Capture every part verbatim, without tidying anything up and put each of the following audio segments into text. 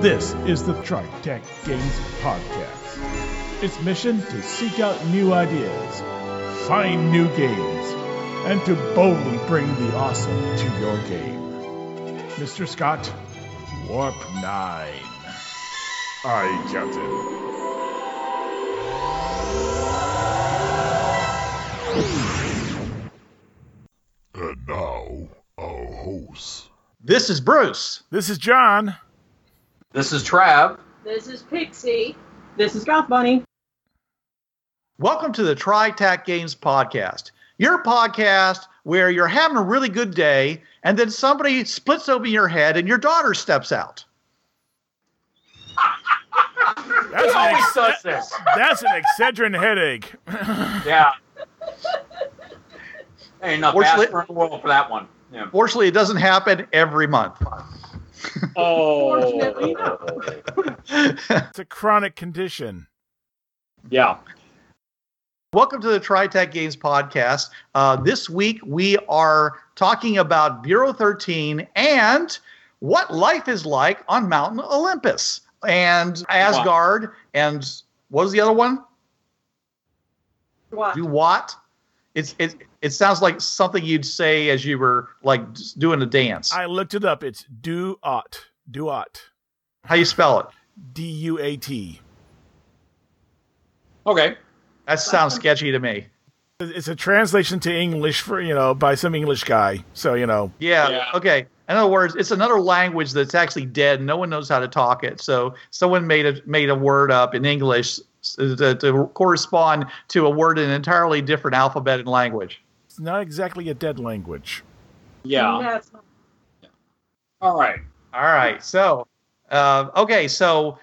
This is the Tri-Tac Games Podcast. Its mission to seek out new ideas, find new games, and to boldly bring the awesome to your game. Mister Scott, Warp nine. Aye, Captain. And now, our hosts. This is Bruce. This is John. This is Trav. This is Pixie. This is Goth Bunny. Welcome to the Tri-Tac Games Podcast, your podcast where you're having a really good day and then somebody splits open your head and your daughter steps out. That's, an ex- that, this. that's an Excedrin headache. Yeah. Ain't enough aspirin in the world for that one. Yeah. Fortunately, it doesn't happen every month. Oh, it's a chronic condition. Yeah. Welcome to the Tri-Tac Games Podcast. Uh, this week we are talking about Bureau thirteen and what life is like on Mountain Olympus and Asgard. Duat. And what was the other one? Duat. Duat. It's it. It sounds like something you'd say as you were like doing a dance. I looked it up. It's Duat. Duat. How you spell it? D U A T. Okay, that sounds sketchy to me. It's a translation to English for you know by some English guy. So you know. Yeah. yeah. Okay. In other words, it's another language that's actually dead. No one knows how to talk it. So someone made a made a word up in English. To, to correspond to a word in an entirely different alphabet and language. It's not exactly a dead language. Yeah. yeah. All right. All right. So, uh, okay. So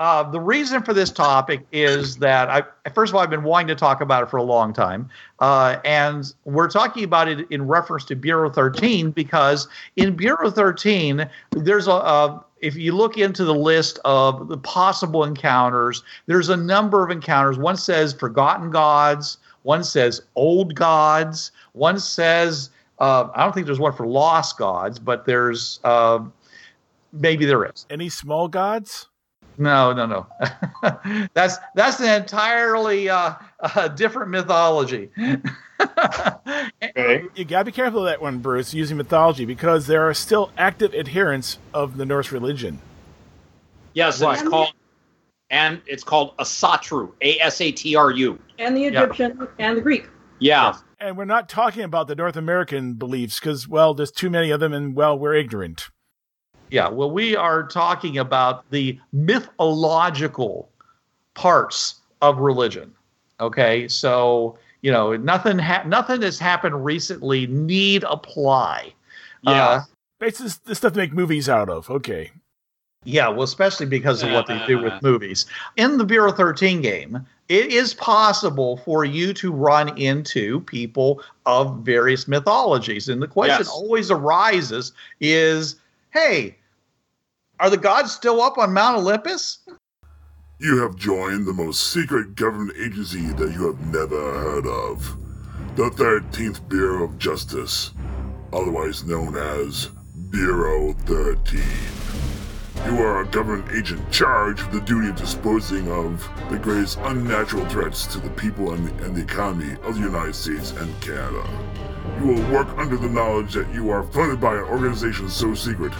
uh, the reason for this topic is that, I first of all, I've been wanting to talk about it for a long time. Uh, and we're talking about it in reference to Bureau thirteen because in Bureau thirteen, there's a... a if you look into the list of the possible encounters, there's a number of encounters. One says forgotten gods. One says old gods. One says, uh, I don't think there's one for lost gods, but there's, uh, maybe there is. Any small gods? No, no, no. that's that's an entirely uh, uh, different mythology. Okay. You got to be careful of that one, Bruce, using mythology, because there are still active adherents of the Norse religion. Yes, right. it's called, and it's called Asatru, A S A T R U. And the Egyptian yeah. and the Greek. Yeah. Yes. And we're not talking about the North American beliefs because, well, there's too many of them and, well, we're ignorant. Yeah, well, we are talking about the mythological parts of religion, okay? So, you know, nothing ha- nothing that's happened recently need apply. Yeah, uh, basically the stuff to make movies out of, okay. Yeah, well, especially because of what they do with movies. In the Bureau thirteen game, it is possible for you to run into people of various mythologies. And the question yes. always arises is... Hey, are the gods still up on Mount Olympus? You have joined the most secret government agency that you have never heard of. The thirteenth Bureau of Justice, otherwise known as Bureau thirteen. You are a government agent charged with the duty of disposing of the greatest unnatural threats to the people and the, and the economy of the United States and Canada. You will work under the knowledge that you are funded by an organization so secret,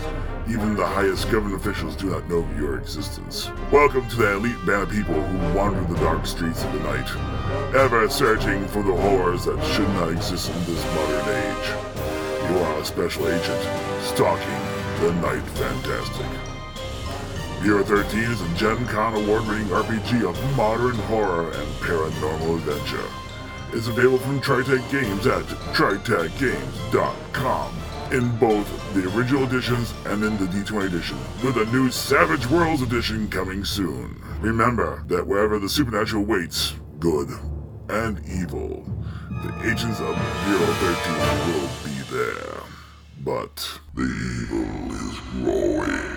even the highest government officials do not know of your existence. Welcome to the elite band of people who wander the dark streets of the night, ever searching for the horrors that should not exist in this modern age. You are a special agent, stalking the night fantastic. Bureau thirteen is a Gen Con award-winning R P G of modern horror and paranormal adventure. Is available from Tri-Tac Games at tri tac games dot com in both the original editions and in the D twenty edition, with a new Savage Worlds edition coming soon. Remember that wherever the supernatural waits, good and evil, the agents of Bureau thirteen will be there. But the evil is growing.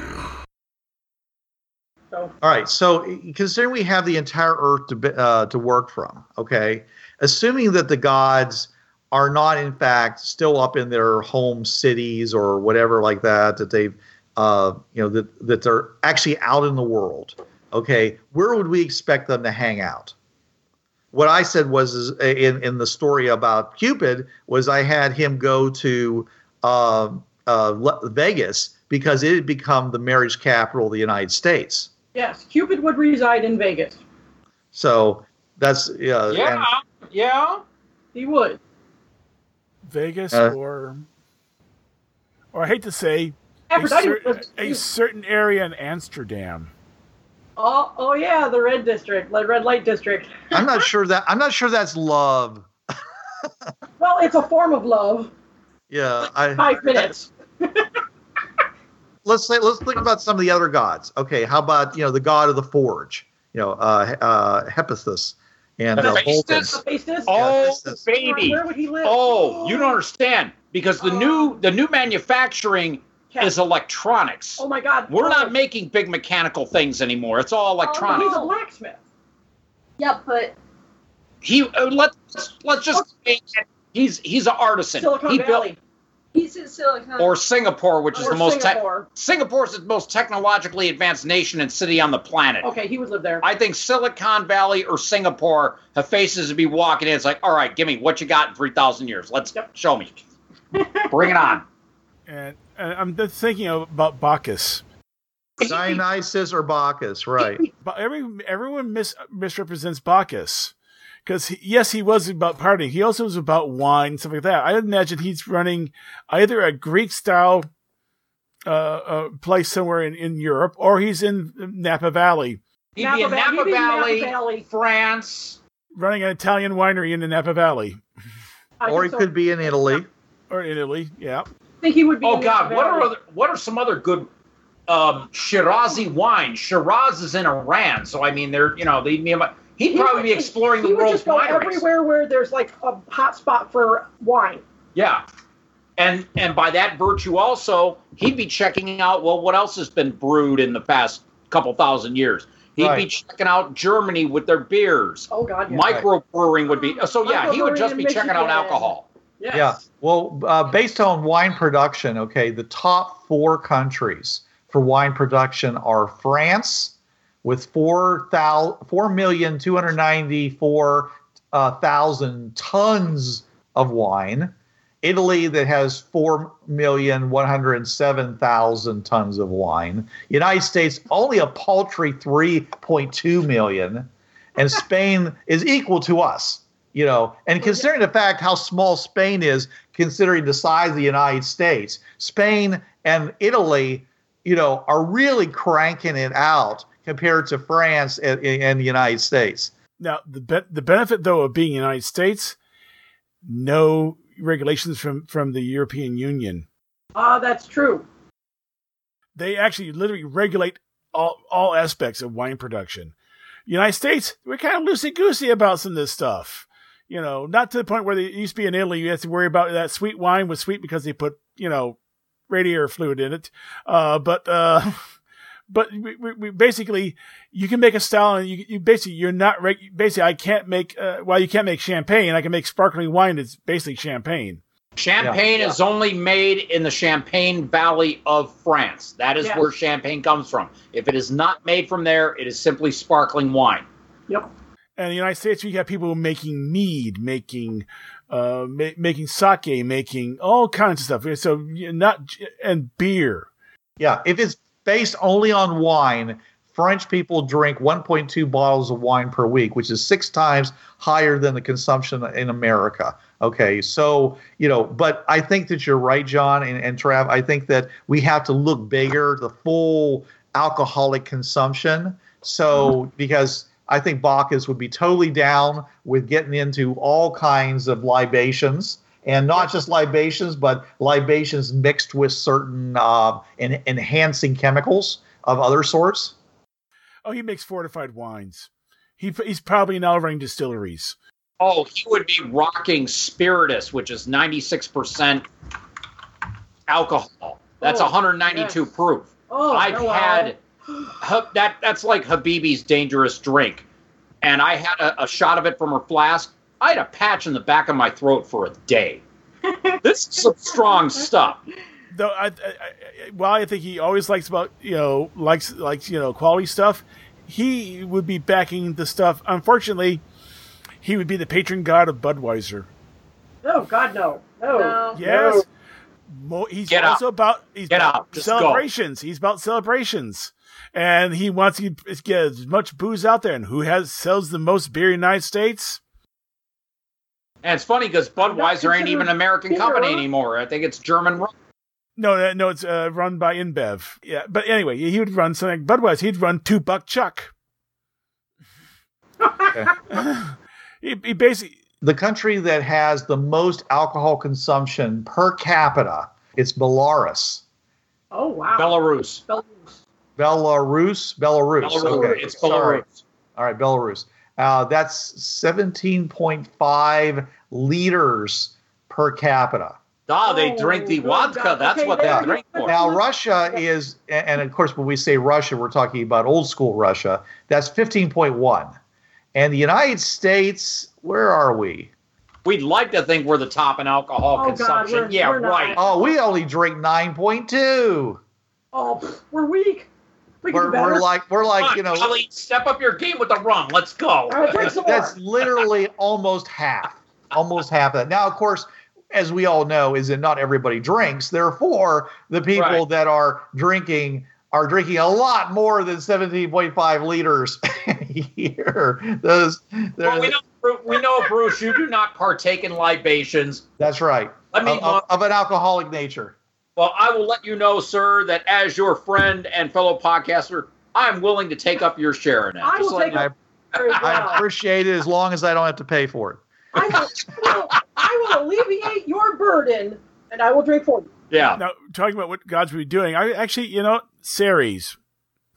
All right, so considering we have the entire Earth to be, uh, to work from, okay, assuming that the gods are not, in fact, still up in their home cities or whatever like that, that they've, uh, you know, that, that they're actually out in the world, okay, where would we expect them to hang out? What I said was, is in, in the story about Cupid, was I had him go to uh, uh, Vegas because it had become the marriage capital of the United States. Yes, Cupid would reside in Vegas. So that's... Uh, yeah, and, yeah. He would. Vegas uh, or... Or I hate to say, a, cer- a certain area in Amsterdam. Oh, oh yeah, the red district, the red light district. I'm not sure that I'm not sure that's love. Well, it's a form of love. Yeah, I, five minutes. Let's say, let's think about some of the other gods. Okay, how about, you know, the god of the forge? You know, uh, uh, Hephaestus and uh, Hephaestus. Hephaestus. Oh, Hephaestus. Baby! Where would he live? Oh, oh, you don't understand, because the oh. new the new manufacturing yeah. is electronics. Oh my God! We're oh. not making big mechanical things anymore. It's all electronics. Oh, he's a blacksmith. Yeah, but he uh, let's let's just okay. say he's he's an artisan. Silicon he Valley. Built, He's in Silicon. Or Singapore, which or is the most Singapore. Te- Singapore's the most technologically advanced nation and city on the planet. Okay, he would live there. I think Silicon Valley or Singapore, Hephaestus would be walking in. It's like, all right, give me what you got in three thousand years. Let's yep. show me. Bring it on. And, and I'm just thinking about Bacchus, Dionysus or Bacchus, right? But every everyone mis- misrepresents Bacchus. Because, yes, he was about partying. He also was about wine, stuff like that. I imagine he's running either a Greek-style uh, uh, place somewhere in, in Europe, or he's in Napa Valley. He'd Napa be in Napa, Napa Valley, Valley, France. Running an Italian winery in the Napa Valley. Or he so. could be in Italy. Or in Italy, yeah. I think he would be Oh, in God, Napa what Valley. are other, what are some other good um, Shirazi wine? Shiraz is in Iran, so, I mean, they're, you know, they me about... He'd probably he, be exploring he, the world's wineries. He would just go everywhere where there's like a hot spot for wine. Yeah. And and by that virtue also, he'd be checking out, well, what else has been brewed in the past couple thousand years. He'd right. be checking out Germany with their beers. Oh, God, yeah. Microbrewing right. would be. So, yeah, he would just be Michigan. checking out alcohol. Yes. Yeah. Well, uh, based on wine production, okay, the top four countries for wine production are France, with four million two hundred ninety-four thousand tons of wine. Italy that has four million one hundred seven thousand tons of wine. United States only a paltry three point two million. And Spain is equal to us, you know. And considering the fact how small Spain is, considering the size of the United States, Spain and Italy, you know, are really cranking it out compared to France and, and the United States. Now, the be- the benefit, though, of being in the United States, no regulations from, from the European Union. Ah, uh, that's true. They actually literally regulate all, all aspects of wine production. United States, we're kind of loosey-goosey about some of this stuff. You know, not to the point where they used to be in Italy, you have to worry about that sweet wine was sweet because they put, you know, radiator fluid in it. Uh, but... Uh, But we, we, we basically, you can make a style, and you, you basically you're not reg- basically I can't make uh, well you can't make champagne. I can make sparkling wine. It's basically champagne. Champagne yeah. is yeah. only made in the Champagne Valley of France. That is yeah. where champagne comes from. If it is not made from there, it is simply sparkling wine. Yep. And in the United States, we have people making mead, making uh, ma- making sake, making all kinds of stuff. So not and beer. Yeah. If it's based only on wine, French people drink one point two bottles of wine per week, which is six times higher than the consumption in America. Okay, so, you know, but I think that you're right, John and, and Trav. I think that we have to look bigger, the full alcoholic consumption. So, because I think Bacchus would be totally down with getting into all kinds of libations. and not just libations, but libations mixed with certain uh, en- enhancing chemicals of other sorts. Oh, he makes fortified wines. He, he's probably in all running distilleries. Oh, he would be rocking Spiritus, which is ninety-six percent alcohol. That's oh, one hundred ninety-two yes. proof. Oh, I've hello. had that. That's like Habibi's dangerous drink. And I had a, a shot of it from her flask. I had a patch in the back of my throat for a day. This is some strong stuff. Though I, I, I, while I think he always likes about you know likes likes you know quality stuff, he would be backing the stuff. Unfortunately, he would be the patron god of Budweiser. No, God, no, no, no. yes. No. He's Get also up. about he's Get about up. Just celebrations. Go. He's about celebrations. And he wants to get as much booze out there. And who has sells the most beer in the United States? And it's funny because Budweiser ain't even an American company wrong. anymore. I think it's German. No, no, it's uh, run by InBev. Yeah, but anyway, he would run something like Budweiser. He'd run Two Buck Chuck. Okay. he, he basically the country that has the most alcohol consumption per capita. It's Belarus. Oh wow, Belarus. Belarus. Belarus, Belarus. Belarus. Okay. It's Belarus. Sorry. All right, Belarus. Uh, that's seventeen point five liters per capita. Ah, oh, they drink the vodka. That's okay, what they drink for. Now, Russia is, and of course, when we say Russia, we're talking about old school Russia. That's fifteen point one. And the United States, where are we? We'd like to think we're the top in alcohol oh, consumption. God, we're, yeah, we're right. Not. Oh, we only drink nine point two. Oh, we're weak. We we're, we're like, we're like, on, you know, Ollie, step up your game with the rum. Let's go. Right, that's literally almost half, almost half of that. Now, of course, as we all know, is that not everybody drinks. Therefore, the people right. that are drinking are drinking a lot more than seventeen point five liters a year. Those, well, we know, we know, Bruce, you do not partake in libations. That's right. Let me of, of, of an alcoholic nature. Well, I will let you know, sir, that as your friend and fellow podcaster, I'm willing to take up your share now. I Just will take you... up well. I appreciate it as long as I don't have to pay for it. I will, I will alleviate your burden, and I will drink for you. Yeah. Now, talking about what gods were doing, I actually, you know, Ceres.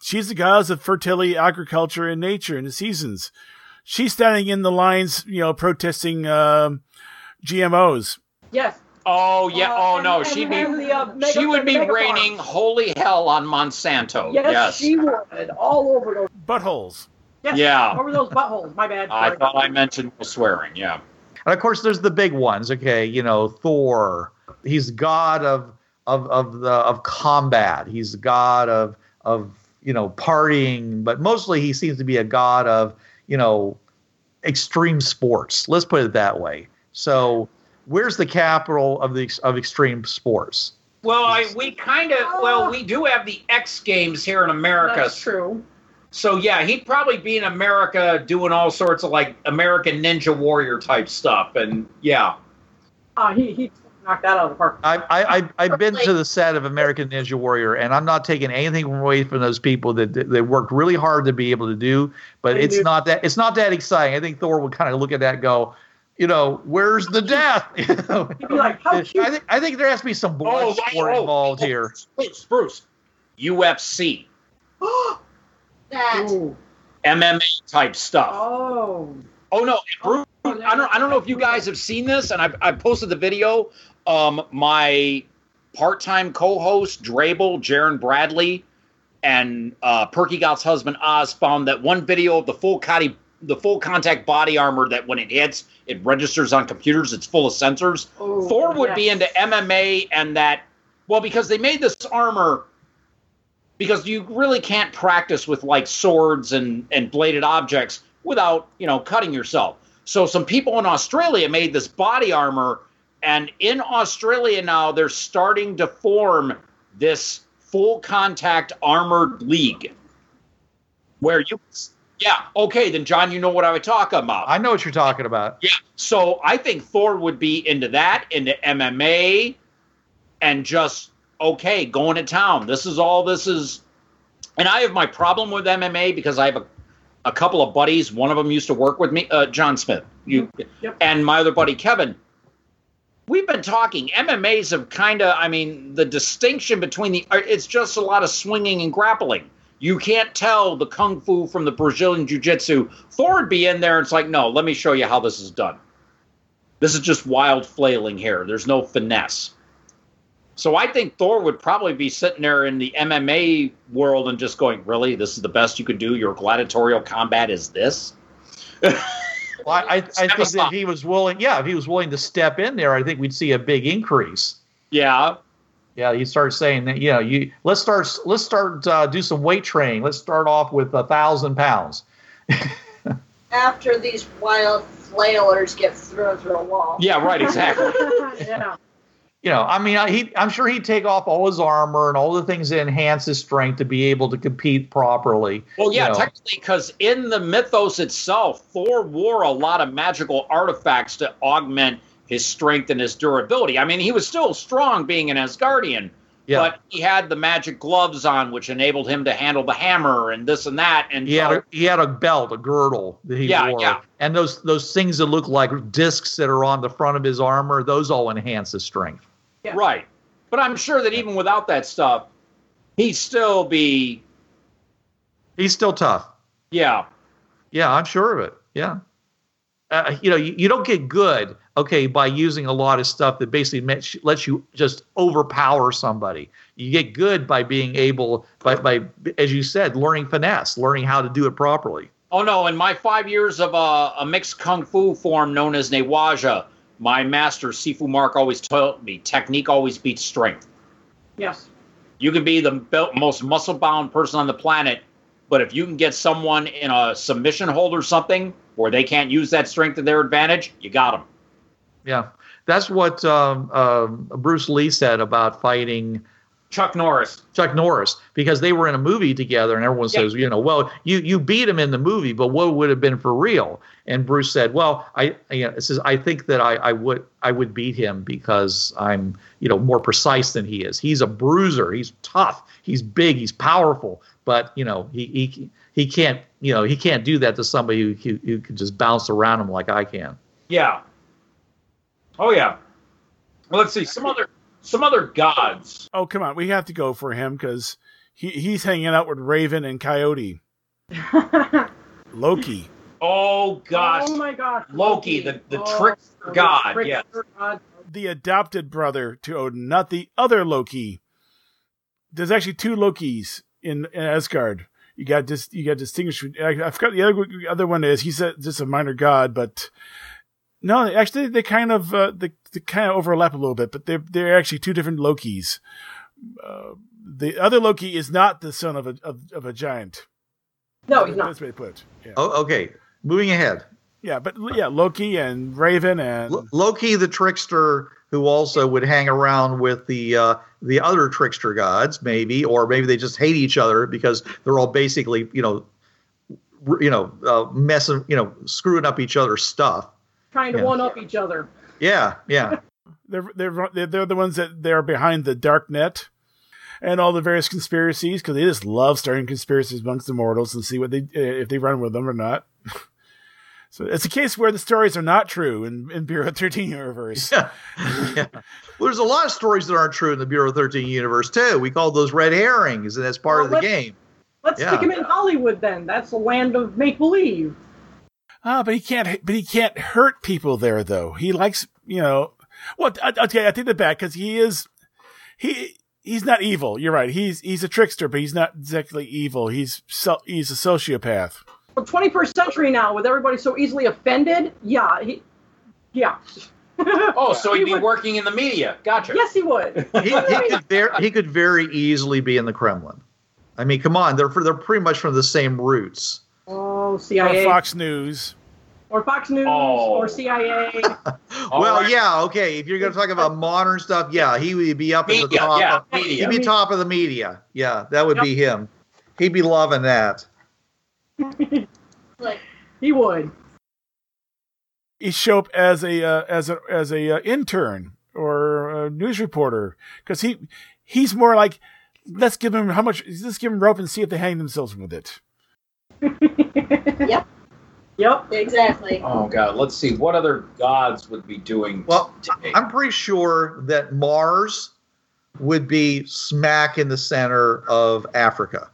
She's the goddess of fertility, agriculture, and nature, and the seasons. She's standing in the lines, you know, protesting um, G M Os. Yes. Oh yeah! Uh, oh and, no! And she'd be the, uh, she would be raining farms. Holy hell on Monsanto. Yes, yes. She would all over those buttholes. Yes, yeah, over those buttholes. My bad. I Sorry. thought I mentioned swearing. Yeah, and of course there's the big ones. Okay, you know Thor. He's god of of of the of combat. He's the god of of you know partying, but mostly he seems to be a god of you know extreme sports. Let's put it that way. So. Where's the capital of the of extreme sports? Well, I, we kind of well, we do have the X Games here in America. That's true. So yeah, he'd probably be in America doing all sorts of like American Ninja Warrior type stuff, and yeah. Uh, he he knocked that out of the park. I I, I I've been to the set of American Ninja Warrior, and I'm not taking anything away from those people that that worked really hard to be able to do, but it's not that it's not that exciting. I think Thor would kind of look at that and go, you know, where's the death? You know? You'd be like, how cute. I think I think there has to be some blood oh, sport oh, involved oh, here. Bruce, Bruce, U F C, that Ooh. M M A type stuff. Oh, oh no, Bruce, oh, I don't I don't know if you guys have seen this, and I I posted the video. Um, my part-time co-host Drable, Jaron Bradley, and uh, Perky Goth's husband Oz found that one video of the full Cotty. The full contact body armor that when it hits, it registers on computers. It's full of sensors. Oh, Thor would yes. be into M M A and that, well, because they made this armor because you really can't practice with like swords and, and bladed objects without, you know, cutting yourself. So some people in Australia made this body armor, and in Australia now they're starting to form this full contact armored league where you Yeah, okay, then, John, you know what I would talk about. I know what you're talking about. Yeah, so I think Thor would be into that, into M M A, and just, okay, going to town. This is all this is. And I have my problem with M M A because I have a, a couple of buddies. One of them used to work with me, uh, John Smith, you, yep. and my other buddy, Kevin. We've been talking. M M As have kind of, I mean, the distinction between the, it's just a lot of swinging and grappling. You can't tell the kung fu from the Brazilian jiu-jitsu. Thor would be in there and it's like, no, let me show you how this is done. This is just wild flailing here. There's no finesse. So I think Thor would probably be sitting there in the M M A world and just going, really? This is the best you could do? Your gladiatorial combat is this? Well, I, I think that if he was willing, yeah, if he was willing to step in there, I think we'd see a big increase. Yeah, yeah. He starts saying that, you know, you let's start, let's start uh, do some weight training. Let's start off with a thousand pounds. After these wild flailers get thrown through a wall. Yeah, right. Exactly. Yeah. You know, I mean, I, he, I'm sure he'd take off all his armor and all the things that enhance his strength to be able to compete properly. Well, yeah, you know. Technically, because in the mythos itself, Thor wore a lot of magical artifacts to augment his strength and his durability. I mean, he was still strong being an Asgardian, yeah. But he had the magic gloves on, which enabled him to handle the hammer and this and that. And he, so, had, a, he had a belt, a girdle that he yeah, wore. Yeah. And those, those things that look like discs that are on the front of his armor, those all enhance his strength. Yeah. Right. But I'm sure that even without that stuff, he'd still be... He's still tough. Yeah. Yeah, I'm sure of it. Yeah. Uh, you know, you, you don't get good, okay, by using a lot of stuff that basically makes, lets you just overpower somebody. You get good by being able, by, by as you said, learning finesse, learning how to do it properly. Oh, no, in my five years of uh, a mixed kung fu form known as Ne-waja, my master, Sifu Mark, always told me, technique always beats strength. Yes. You can be the most muscle-bound person on the planet, but if you can get someone in a submission hold or something where they can't use that strength to their advantage, you got them. Yeah. That's what um, uh, Bruce Lee said about fighting... Chuck Norris. Chuck Norris, because they were in a movie together, and everyone says, yeah. you know, well, you, you beat him in the movie, but what would have been for real? And Bruce said, well, I you know, it says I think that I, I would I would beat him because I'm, you know, more precise than he is. He's a bruiser. He's tough. He's big. He's powerful. But you know, he he, he can't you know he can't do that to somebody who, who who can just bounce around him like I can. Yeah. Oh yeah. Well, let's see some other. Some other gods. Oh, come on. We have to go for him because he, he's hanging out with Raven and Coyote. Loki. Oh, gosh. Oh, my gosh. Loki, the, the oh, trickster the god. Trickster yes. god. The adopted brother to Odin, not the other Loki. There's actually two Lokis in, in Asgard. You got dis, you got distinguished. I, I forgot the other, the other one is. He's a, just a minor god, but... No, actually, they kind of uh, they, they kind of overlap a little bit, but they're they're actually two different Lokis. Uh, the other Loki is not the son of a of, of a giant. No, he's not. That's the way to put it. Yeah. Oh, okay. Moving ahead. Yeah, but yeah, Loki and Raven and L- Loki, the trickster, who also would hang around with the uh, the other trickster gods, maybe, or maybe they just hate each other because they're all basically you know, you know, uh, messing, you know, screwing up each other's stuff. Trying to yeah. one up each other. Yeah, yeah. they're they're they're the ones that they're behind the dark net, and all the various conspiracies because they just love starting conspiracies amongst the mortals and see what they if they run with them or not. So it's a case where the stories are not true in, in Bureau thirteen universe. Yeah. yeah. Well, there's a lot of stories that aren't true in the Bureau thirteen universe too. We call those red herrings, and that's part well, of the let's, game. Let's yeah. stick them in Hollywood then. That's the land of make believe. Ah, but he can't. But he can't hurt people there, though. He likes, you know. Well, okay, I take that back because he is, he he's not evil. You're right. He's he's a trickster, but he's not exactly evil. He's he's a sociopath. Well, twenty-first century now, with everybody so easily offended. Yeah, he, yeah. Oh, so he'd he be would, working in the media. Gotcha. Yes, he would. he, he could very he could very easily be in the Kremlin. I mean, come on, they're they're pretty much from the same roots. Oh, C I A. Or Fox News. Or Fox News oh. or C I A. well, right. yeah, okay. If you're going to talk about modern stuff, yeah, he would be up media, at the top. Yeah, of, media. He'd be top of the media. Yeah, that would yep. be him. He'd be loving that. like, he would. He'd show up as a uh, as a as a uh, intern or a news reporter because he he's more like let's give him how much let's give him rope and see if they hang themselves with it. yep. Yep, exactly. Oh, God. Let's see. What other gods would be doing well, today? I'm pretty sure that Mars would be smack in the center of Africa.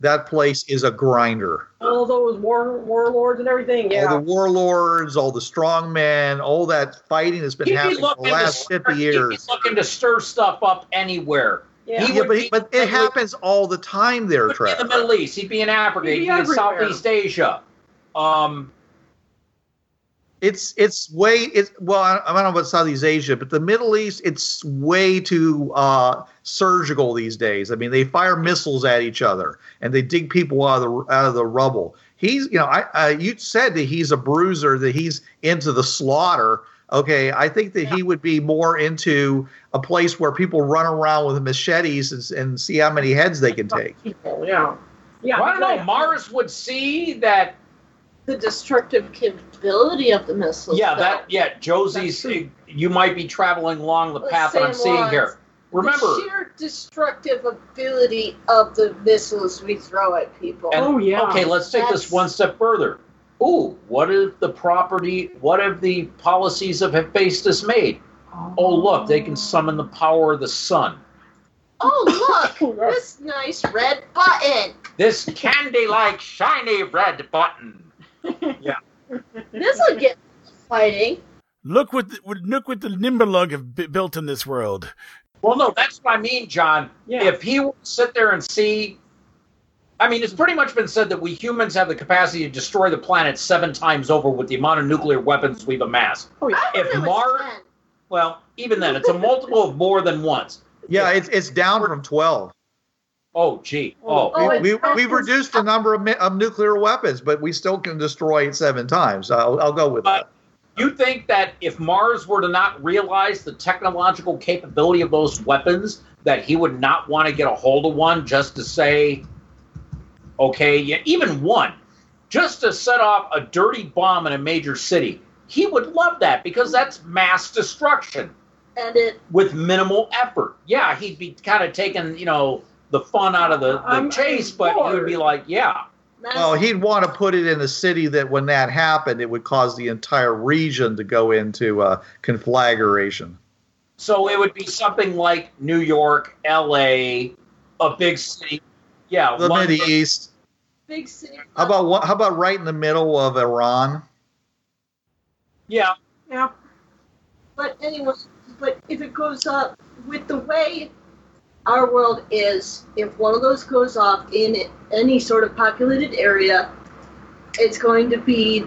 That place is a grinder. All those war warlords and everything, yeah. All the warlords, all the strongmen, all that fighting that's been he'd happening be for the last stir, fifty years. He's looking to stir stuff up anywhere. Yeah, yeah but, he, but it happens all the time there, Trev. He'd be in the Middle East. He'd be in Africa. He'd be, he'd be in Southeast Asia. Um, it's it's way it's well I, I don't know about Southeast Asia, but the Middle East, it's way too uh, surgical these days. I mean, they fire missiles at each other and they dig people out of the out of the rubble. He's you know I, I you said that he's a bruiser, that he's into the slaughter. Okay, I think that yeah. he would be more into a place where people run around with machetes and, and see how many heads they can take. People, yeah, yeah. Well, I don't know. Mars would see that. The destructive capability of the missiles. Yeah, though. that. Yeah, Josie's. You might be traveling along the Let's path that I'm seeing lines. Here. Remember, the sheer destructive ability of the missiles we throw at people. And, oh yeah. Okay, let's take That's, this one step further. Ooh, what if the property? What have the policies of Hephaestus made? Oh, oh look, they can summon the power of the sun. Oh look, this nice red button. This candy-like shiny red button. Yeah. This will get fighting. Look what the, look what the Nimberlug have b- built in this world. Well, no, that's what I mean, John. Yeah. If he would sit there and see, I mean, it's pretty much been said that we humans have the capacity to destroy the planet seven times over with the amount of nuclear weapons we've amassed. Oh, yeah. If Mars, well, even then, it's a multiple of more than once. Yeah, it's it's down from twelve. Oh, gee. Oh, oh we, we, we've reduced the number of, mi- of nuclear weapons, but we still can destroy it seven times. I'll, I'll go with but that. You think that if Mars were to not realize the technological capability of those weapons, that he would not want to get a hold of one just to say, okay, yeah, even one, just to set off a dirty bomb in a major city? He would love that because that's mass destruction. And it with minimal effort. Yeah, he'd be kind of taking, you know, the fun out of the, the um, chase, but he would be like, yeah. Well, he'd want to put it in a city that when that happened, it would cause the entire region to go into uh, conflagration. So it would be something like New York, L A, a big city. Yeah. The London. Middle East. Big city. How about, how about right in the middle of Iran? Yeah. Yeah. But anyway, but if it goes up with the way our world is, if one of those goes off in any sort of populated area, it's going to be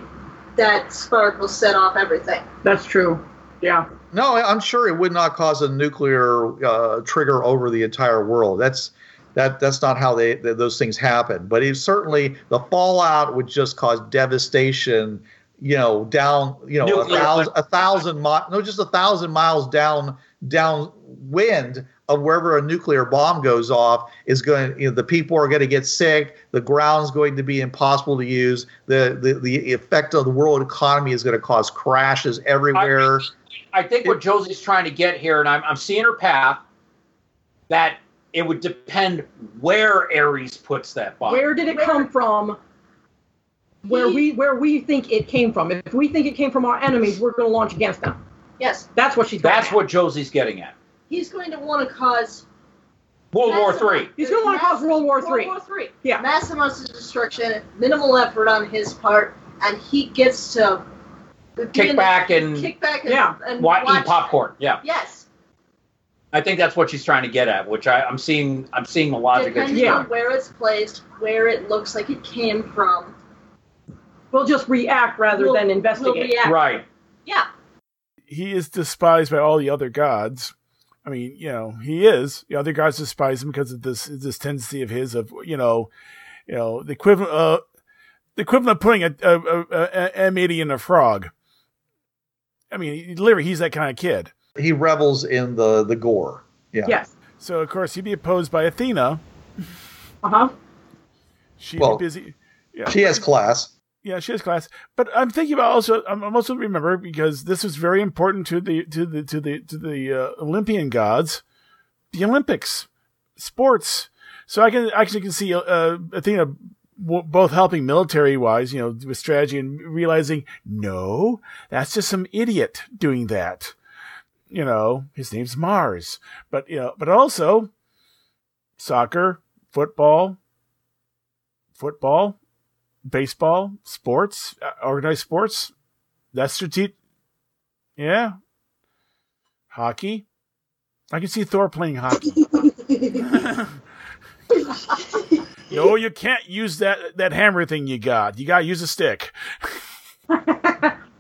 that spark will set off everything. That's true. Yeah. No, I'm sure it would not cause a nuclear uh, trigger over the entire world. That's that. That's not how they th- those things happen. But it certainly the fallout would just cause devastation. You know, down. You know, nuclear. a thousand, a thousand miles. No, just a thousand miles down downwind. Of wherever a nuclear bomb goes off is going, you know, the people are going to get sick. The ground's going to be impossible to use. The the, the effect on the world economy is going to cause crashes everywhere. I, mean, I think what it, Josie's trying to get here, and I'm I'm seeing her path, that it would depend where Ares puts that bomb. Where did it where, come from? Where he, we where we think it came from. If we think it came from our enemies, we're going to launch against them. Yes, that's what she's. That's at. what Josie's getting at. He's going to want to cause World War Three. He's going to want to cause World War Three. World War Three. Yeah. Mass amounts of destruction, minimal effort on his part, and he gets to kick back and kick back and, yeah. and watch, watch eat popcorn. Yeah. Yes. I think that's what she's trying to get at, which I, I'm seeing. I'm seeing the logic. Depending that she's on where it's placed, where it looks like it came from, we'll just react rather we'll, than investigate. We'll right. Yeah. He is despised by all the other gods. I mean, you know, he is. The other guys despise him because of this this tendency of his of, you know, you know, the equivalent uh, the equivalent of putting a, a, a, a M eighty in a frog. I mean, literally, he's that kind of kid. He revels in the, the gore. Yeah. Yes. So of course he'd be opposed by Athena. Uh huh. She'd well, be busy. Yeah. She has class. Yeah, she has class. But I'm thinking about also. I'm also remember because this was very important to the to the to the to the uh, Olympian gods, the Olympics, sports. So I can actually can see uh, Athena w- both helping military wise, you know, with strategy, and realizing, no, that's just some idiot doing that. You know, his name's Mars, but, you know, but also soccer, football, football, baseball, sports, organized sports. That's strategic. Yeah. Hockey. I can see Thor playing hockey. No, you can't use that, that hammer thing you got. You got to use a stick.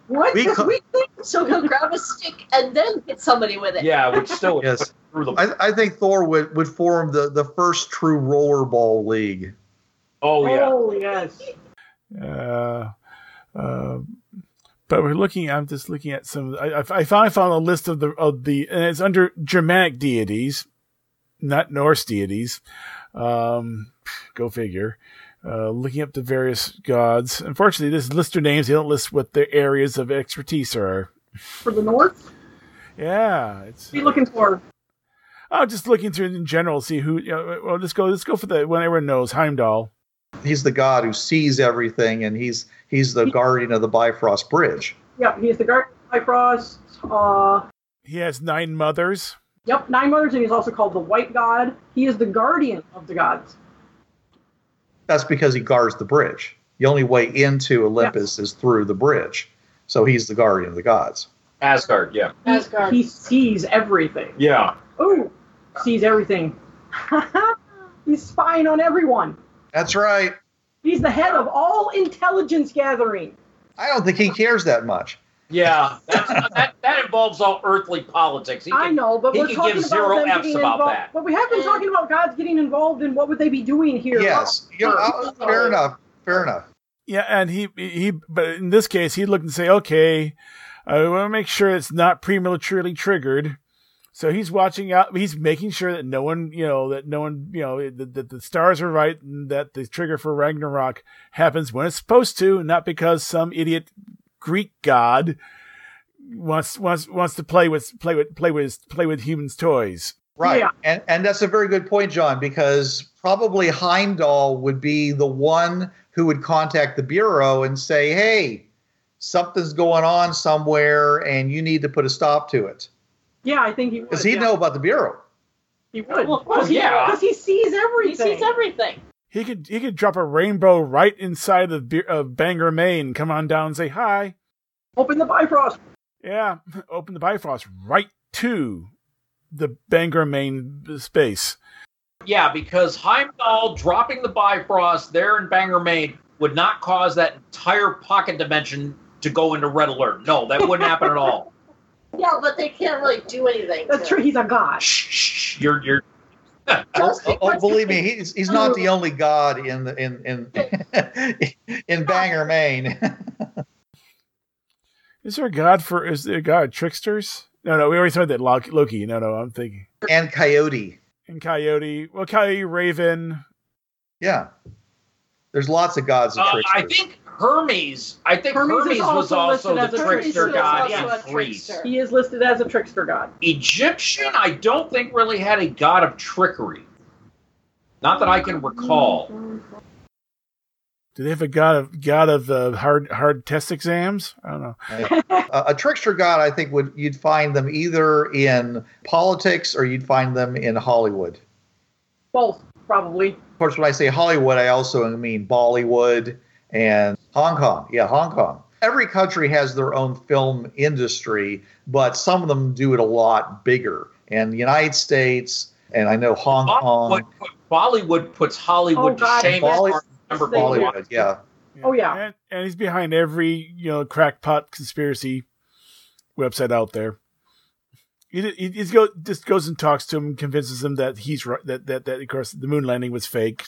What we, co- we think? So he'll grab a stick and then hit somebody with it. Yeah, which still yes. Through the- I, I think Thor would, would form the, the first true rollerball league. Oh, yeah. Oh, yes. Uh, uh, but we're looking, I'm just looking at some, I, I, I found, I found a list of the, of the, and it's under Germanic deities, not Norse deities. Um, go figure. Uh, looking up the various gods. Unfortunately, this lists their names. They don't list what their areas of expertise are. For the North? Yeah. It's, what are you looking for? I'm just looking through in general, see who, you know, well, let's go, let's go for the one everyone knows, Heimdall. He's the god who sees everything, and he's he's the he, guardian of the Bifrost Bridge. Yeah, he's the guardian of Bifrost. Uh, he has nine mothers. Yep, nine mothers, and he's also called the White God. He is the guardian of the gods. That's because he guards the bridge. The only way into Olympus yeah. is through the bridge. So he's the guardian of the gods. Asgard, yeah. Asgard. He, he sees everything. Yeah. Ooh, sees everything. He's spying on everyone. That's right. He's the head of all intelligence gathering. I don't think he cares that much. Yeah, that's, that that involves all earthly politics. He can, I know, but he we're can talking give about zero them F's about involved. That. But we have been talking about gods getting involved in what would they be doing here. Yes, you know, uh, fair enough, fair enough. Yeah, and he he, but in this case, he'd look and say, okay, I want to make sure it's not prematurely triggered. So he's watching out. He's making sure that no one, you know, that no one, you know, that, that the stars are right, and that the trigger for Ragnarok happens when it's supposed to, not because some idiot Greek god wants wants wants to play with play with play with play with humans' toys. Right, yeah. and and that's a very good point, John, because probably Heimdall would be the one who would contact the Bureau and say, "Hey, something's going on somewhere, and you need to put a stop to it." Yeah, I think he would. Because he'd yeah. know about the Bureau. He would. Well, of course, yeah. Because he sees everything. He sees everything. He could he could drop a rainbow right inside of, of Bangor, Maine. Come on down and say hi. Open the Bifrost. Yeah, open the Bifrost right to the Bangor, Maine space. Yeah, because Heimdall dropping the Bifrost there in Bangor, Maine would not cause that entire pocket dimension to go into red alert. No, that wouldn't happen at all. Yeah, but they can't really do anything. That's true. He's a god. Shh, shh. You're, you're. oh, oh, oh, believe me, he's he's not the only god in the, in in in Bangor, Maine. Is there a god for? Is there a god tricksters? No, no. We already heard that Loki. No, no. I'm thinking. And Coyote. And Coyote. Well, Coyote, Raven. Yeah. There's lots of gods of uh, tricksters. I think. Hermes, I think Hermes, Hermes also was also the trickster god in Greece. He is listed as a trickster god. Egyptian, I don't think really had a god of trickery. Not that I can recall. Do they have a god of god of uh, hard hard test exams? I don't know. uh, a trickster god, I think would you'd find them either in politics or you'd find them in Hollywood. Both, probably. Of course, when I say Hollywood, I also mean Bollywood. And Hong Kong, yeah, Hong Kong. Every country has their own film industry, but some of them do it a lot bigger. And the United States, and I know Hong Bollywood, Kong. Bollywood puts Hollywood oh, to God. shame. Bolly- remember Bollywood, yeah. yeah. Oh, yeah. And, and he's behind every, you know, crackpot conspiracy website out there. He, he, he go, just goes and talks to him and convinces him that he's right, that, that, that, of course, the moon landing was fake.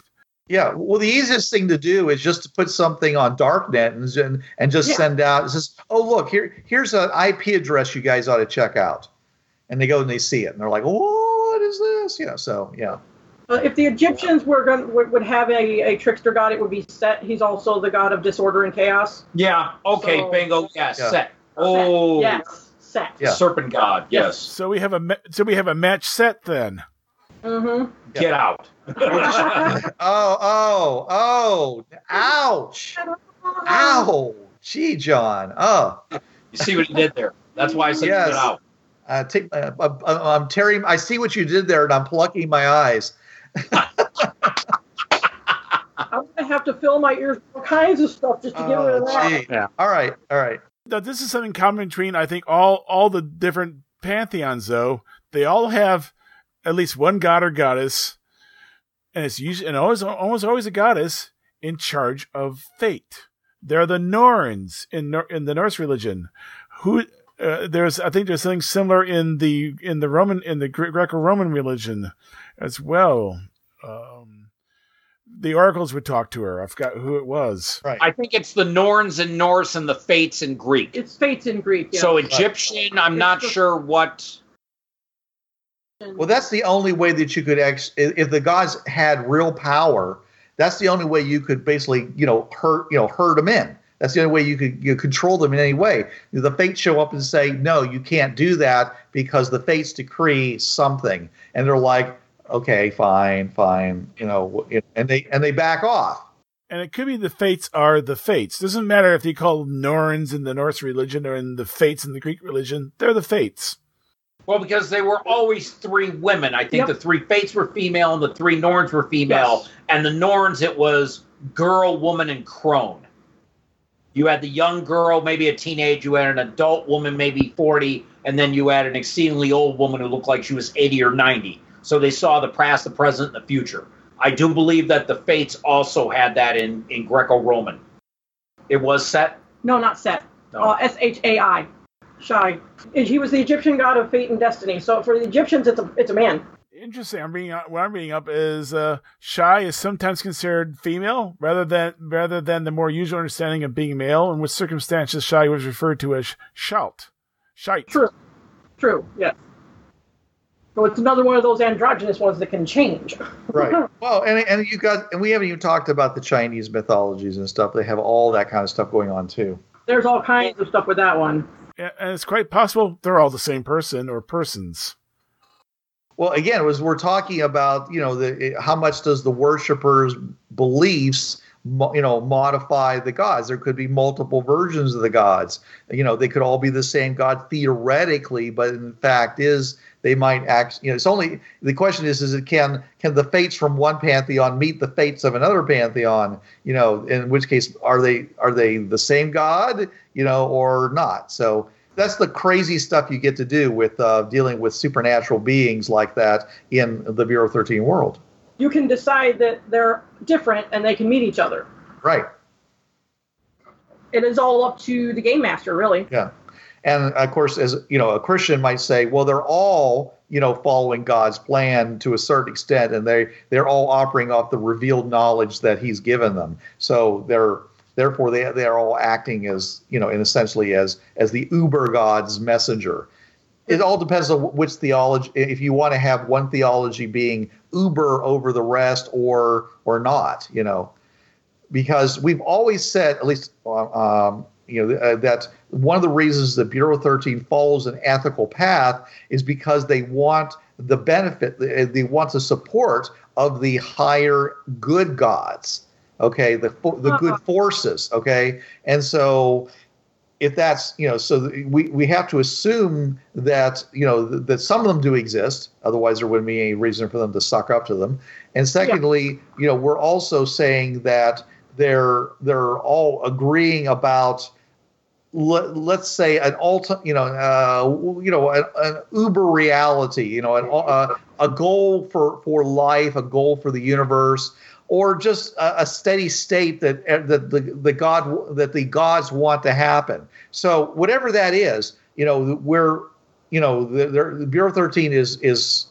Yeah, well, the easiest thing to do is just to put something on Darknet and and, and just yeah. send out. It says, "Oh, look here, here's an I P address you guys ought to check out," and they go and they see it, and they're like, "What is this?" You know, so yeah. Uh, if the Egyptians were going would have a, a trickster god, it would be Set. He's also the god of disorder and chaos. Yeah. Okay. So, bingo. Yeah. yeah. Set. Oh. Yes. Set. Yeah. Serpent god. Yes. yes. So we have a so we have a match set then. Mm-hmm. Yeah. Get out. oh, oh, oh, ouch. Ow. Gee, John. Oh. You see what he did there. That's why I said yes. Get out. I take my, I'm, I'm tearing, I see what you did there, and I'm plucking my eyes. I'm going to have to fill my ears with all kinds of stuff just to oh, get rid of that. Yeah. All right, all right. Now, this is something common between, I think, all, all the different pantheons, though. They all have at least one god or goddess, and it's usually, and always, almost always a goddess in charge of fate. They're the Norns in in the Norse religion. Who uh, there's, I think, there's something similar in the in the Roman in the Greco-Roman religion as well. Um, the oracles would talk to her. I forgot who it was. Right. I think it's the Norns in Norse and the Fates in Greek. It's Fates in Greek. Yeah. So Egyptian, I'm not sure what. Well, that's the only way that you could ex- if the gods had real power. That's the only way you could basically, you know, hurt, you know, herd them in. That's the only way you could, you know, control them in any way. The fates show up and say, no, you can't do that because the fates decree something. And they're like, okay, fine, fine, you know, and they and they back off. And it could be the fates are the fates. Doesn't matter if they call Norns in the Norse religion or in the fates in the Greek religion. They're the fates. Well, because they were always three women. I think yep. The three fates were female and the three Norns were female. Yes. And the Norns, it was girl, woman, and crone. You had the young girl, maybe a teenage. You had an adult woman, maybe forty. And then you had an exceedingly old woman who looked like she was eighty or ninety. So they saw the past, the present, and the future. I do believe that the fates also had that in, in Greco-Roman. It was Set? No, not Set. No. Uh, S H A I. Shai. He was the Egyptian god of fate and destiny. So for the Egyptians, it's a it's a man. Interesting. I'm bringing up, what I'm bringing up is uh, Shai is sometimes considered female rather than rather than the more usual understanding of being male. In which circumstances, Shai was referred to as Shout, Shite. True. True. Yes. So it's another one of those androgynous ones that can change. Right. Well, and and you got and we haven't even talked about the Chinese mythologies and stuff. They have all that kind of stuff going on too. There's all kinds of stuff with that one. And it's quite possible they're all the same person or persons. Well, again, it was we're talking about, you know, the, how much does the worshipper's beliefs, you know, modify the gods? There could be multiple versions of the gods. You know, they could all be the same god theoretically, but in fact is they might act. You know, it's only the question is, is it can can the fates from one pantheon meet the fates of another pantheon? You know, in which case are they are they the same god? You know, or not. So that's the crazy stuff you get to do with uh, dealing with supernatural beings like that in the Bureau thirteen world. You can decide that they're different and they can meet each other. Right. It is all up to the game master, really. Yeah. And, of course, as you know, a Christian might say, well, they're all, you know, following God's plan to a certain extent, and they, they're all operating off the revealed knowledge that he's given them. So they're... Therefore, they they are all acting as, you know, and essentially as as the uber god's messenger. It all depends on which theology. If you want to have one theology being uber over the rest, or or not, you know, because we've always said, at least, um, you know, uh, that one of the reasons that Bureau thirteen follows an ethical path is because they want the benefit, they want the support of the higher good gods. Okay, the the good forces. Okay, and so if that's, you know, so we, we have to assume that, you know, th- that some of them do exist. Otherwise, there wouldn't be any reason for them to suck up to them. And secondly, yeah. you know, we're also saying that they're they're all agreeing about let, let's say an ulti- you know, uh, you know, an, an uber reality, you know, an, uh, a goal for for life, a goal for the universe. Or just a, a steady state that, that the the God that the gods want to happen. So whatever that is, you know, we're, you know, the, the Bureau thirteen is is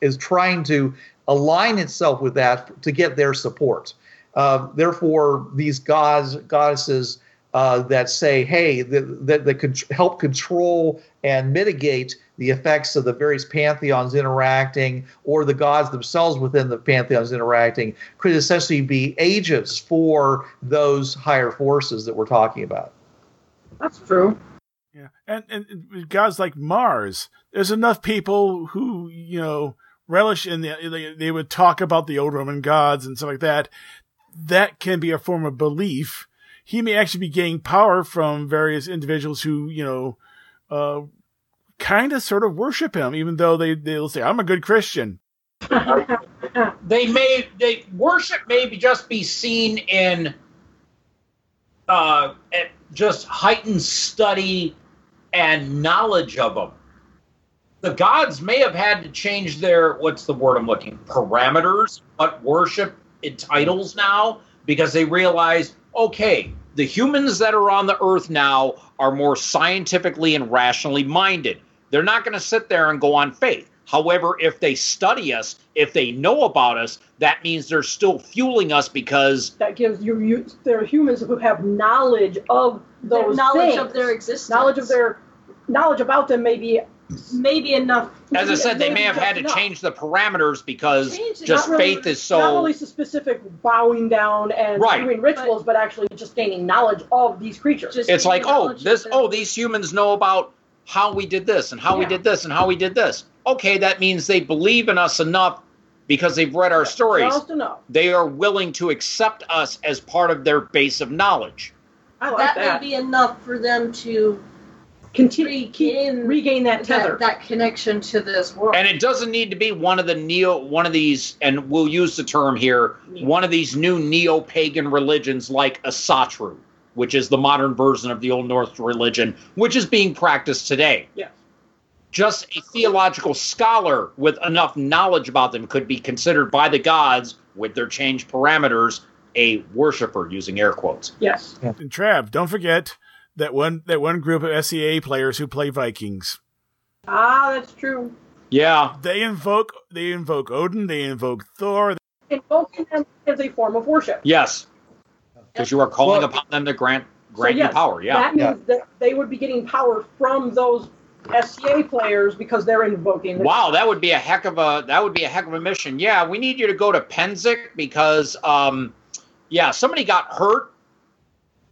is trying to align itself with that to get their support. Uh, therefore, these gods goddesses uh, that say, hey, that that, that could help control and mitigate the effects of the various pantheons interacting, or the gods themselves within the pantheons interacting, could essentially be agents for those higher forces that we're talking about. That's true. Yeah, and and gods like Mars. There's enough people who, you know, relish in the, they, they would talk about the old Roman gods and stuff like that. That can be a form of belief. He may actually be gaining power from various individuals who, you know, uh, kind of sort of worship him, even though they, they'll say, I'm a good Christian. They may, they worship maybe just be seen in uh, just heightened study and knowledge of them. The gods may have had to change their, what's the word I'm looking, parameters, what worship entitles now, because they realized, okay, the humans that are on the earth now are more scientifically and rationally minded. They're not going to sit there and go on faith. However, if they study us, if they know about us, that means they're still fueling us because... That gives you, you there are humans who have knowledge of those knowledge things. Knowledge of their existence. Knowledge of their, knowledge about them may be, may be enough. As I said, they may have had to change the parameters because just faith is so... Not only the specific bowing down and doing rituals, but actually just gaining knowledge of these creatures. It's like, oh, this, oh, these humans know about how we did this and how we did this and how we did this. Okay, that means they believe in us enough because they've read our stories. They are willing to accept us as part of their base of knowledge. I like that. That would be enough for them to continue regain, regain that tether, that, that connection to this world. And it doesn't need to be one of the neo, one of these, and we'll use the term here, one of these new neo-pagan religions like Asatru, which is the modern version of the Old Norse religion, which is being practiced today. Yes. Just a theological scholar with enough knowledge about them could be considered by the gods, with their changed parameters, a worshiper, using air quotes. Yes. Yeah. And Trav, don't forget that one that one group of S E A players who play Vikings. Ah, that's true. Yeah. They invoke they invoke Odin, they invoke Thor. Invoking them is a form of worship. Yes. Because you are calling well, upon them to grant grant so yes, you power, yeah. That means yeah. that they would be getting power from those S C A players because they're invoking. Wow, that would be a heck of a that would be a heck of a mission. Yeah, we need you to go to Pennsic because, um, yeah, somebody got hurt,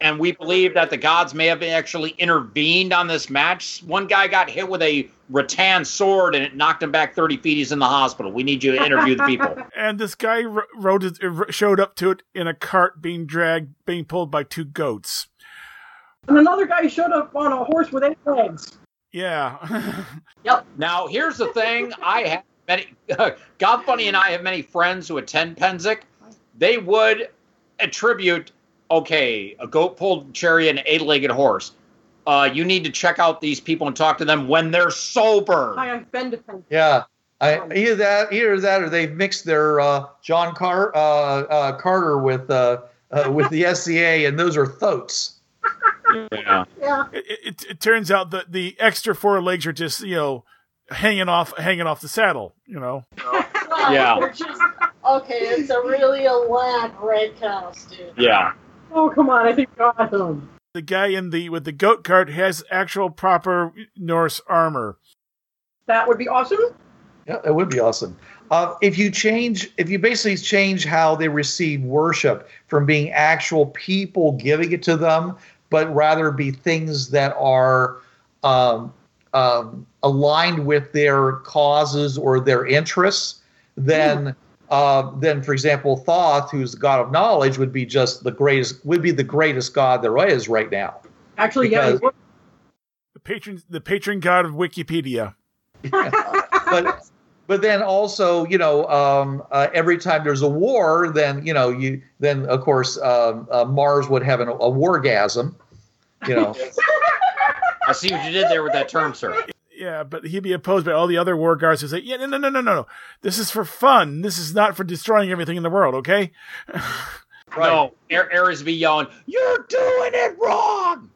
and we believe that the gods may have actually intervened on this match. One guy got hit with a rattan sword, and it knocked him back thirty feet. He's in the hospital. We need you to interview the people. And this guy rode his, showed up to it in a cart, being dragged, being pulled by two goats. And another guy showed up on a horse with eight legs. Yeah. Yep. Now, here's the thing. I have many, uh, Goth Bunny and I have many friends who attend Pennsic. They would attribute, okay, a goat-pulled chariot and an eight-legged horse. Uh, you need to check out these people and talk to them when they're sober. Hi, I've been to Pennsic. Yeah. I, either that, either that, or they've mixed their uh, John Car- uh, uh, Carter with uh, uh, with the S C A, and those are thotes. Yeah. yeah. It, it, it turns out that the extra four legs are just, you know, hanging off, hanging off the saddle, you know. Yeah. Just, okay, it's a really elaborate costume. Yeah. Oh, come on! I think got them. The guy in the with the goat cart has actual proper Norse armor. That would be awesome. Yeah, that would be awesome. Uh, if you change, if you basically change how they receive worship from being actual people giving it to them, but rather be things that are um, um, aligned with their causes or their interests, then, uh, then for example, Thoth, who's the god of knowledge, would be just the greatest, would be the greatest god there is right now. Actually, because, yeah, the patron, the patron god of Wikipedia. Yeah, but but then also, you know, um, uh, every time there's a war, then you know, you then of course um, uh, Mars would have an, a wargasm. You know, I see what you did there with that term, sir. Yeah, but he'd be opposed by all the other war guards who say, "Yeah, no, no, no, no, no, no. This is for fun. This is not for destroying everything in the world." Okay. Right. No, Ares be yelling, "You're doing it wrong."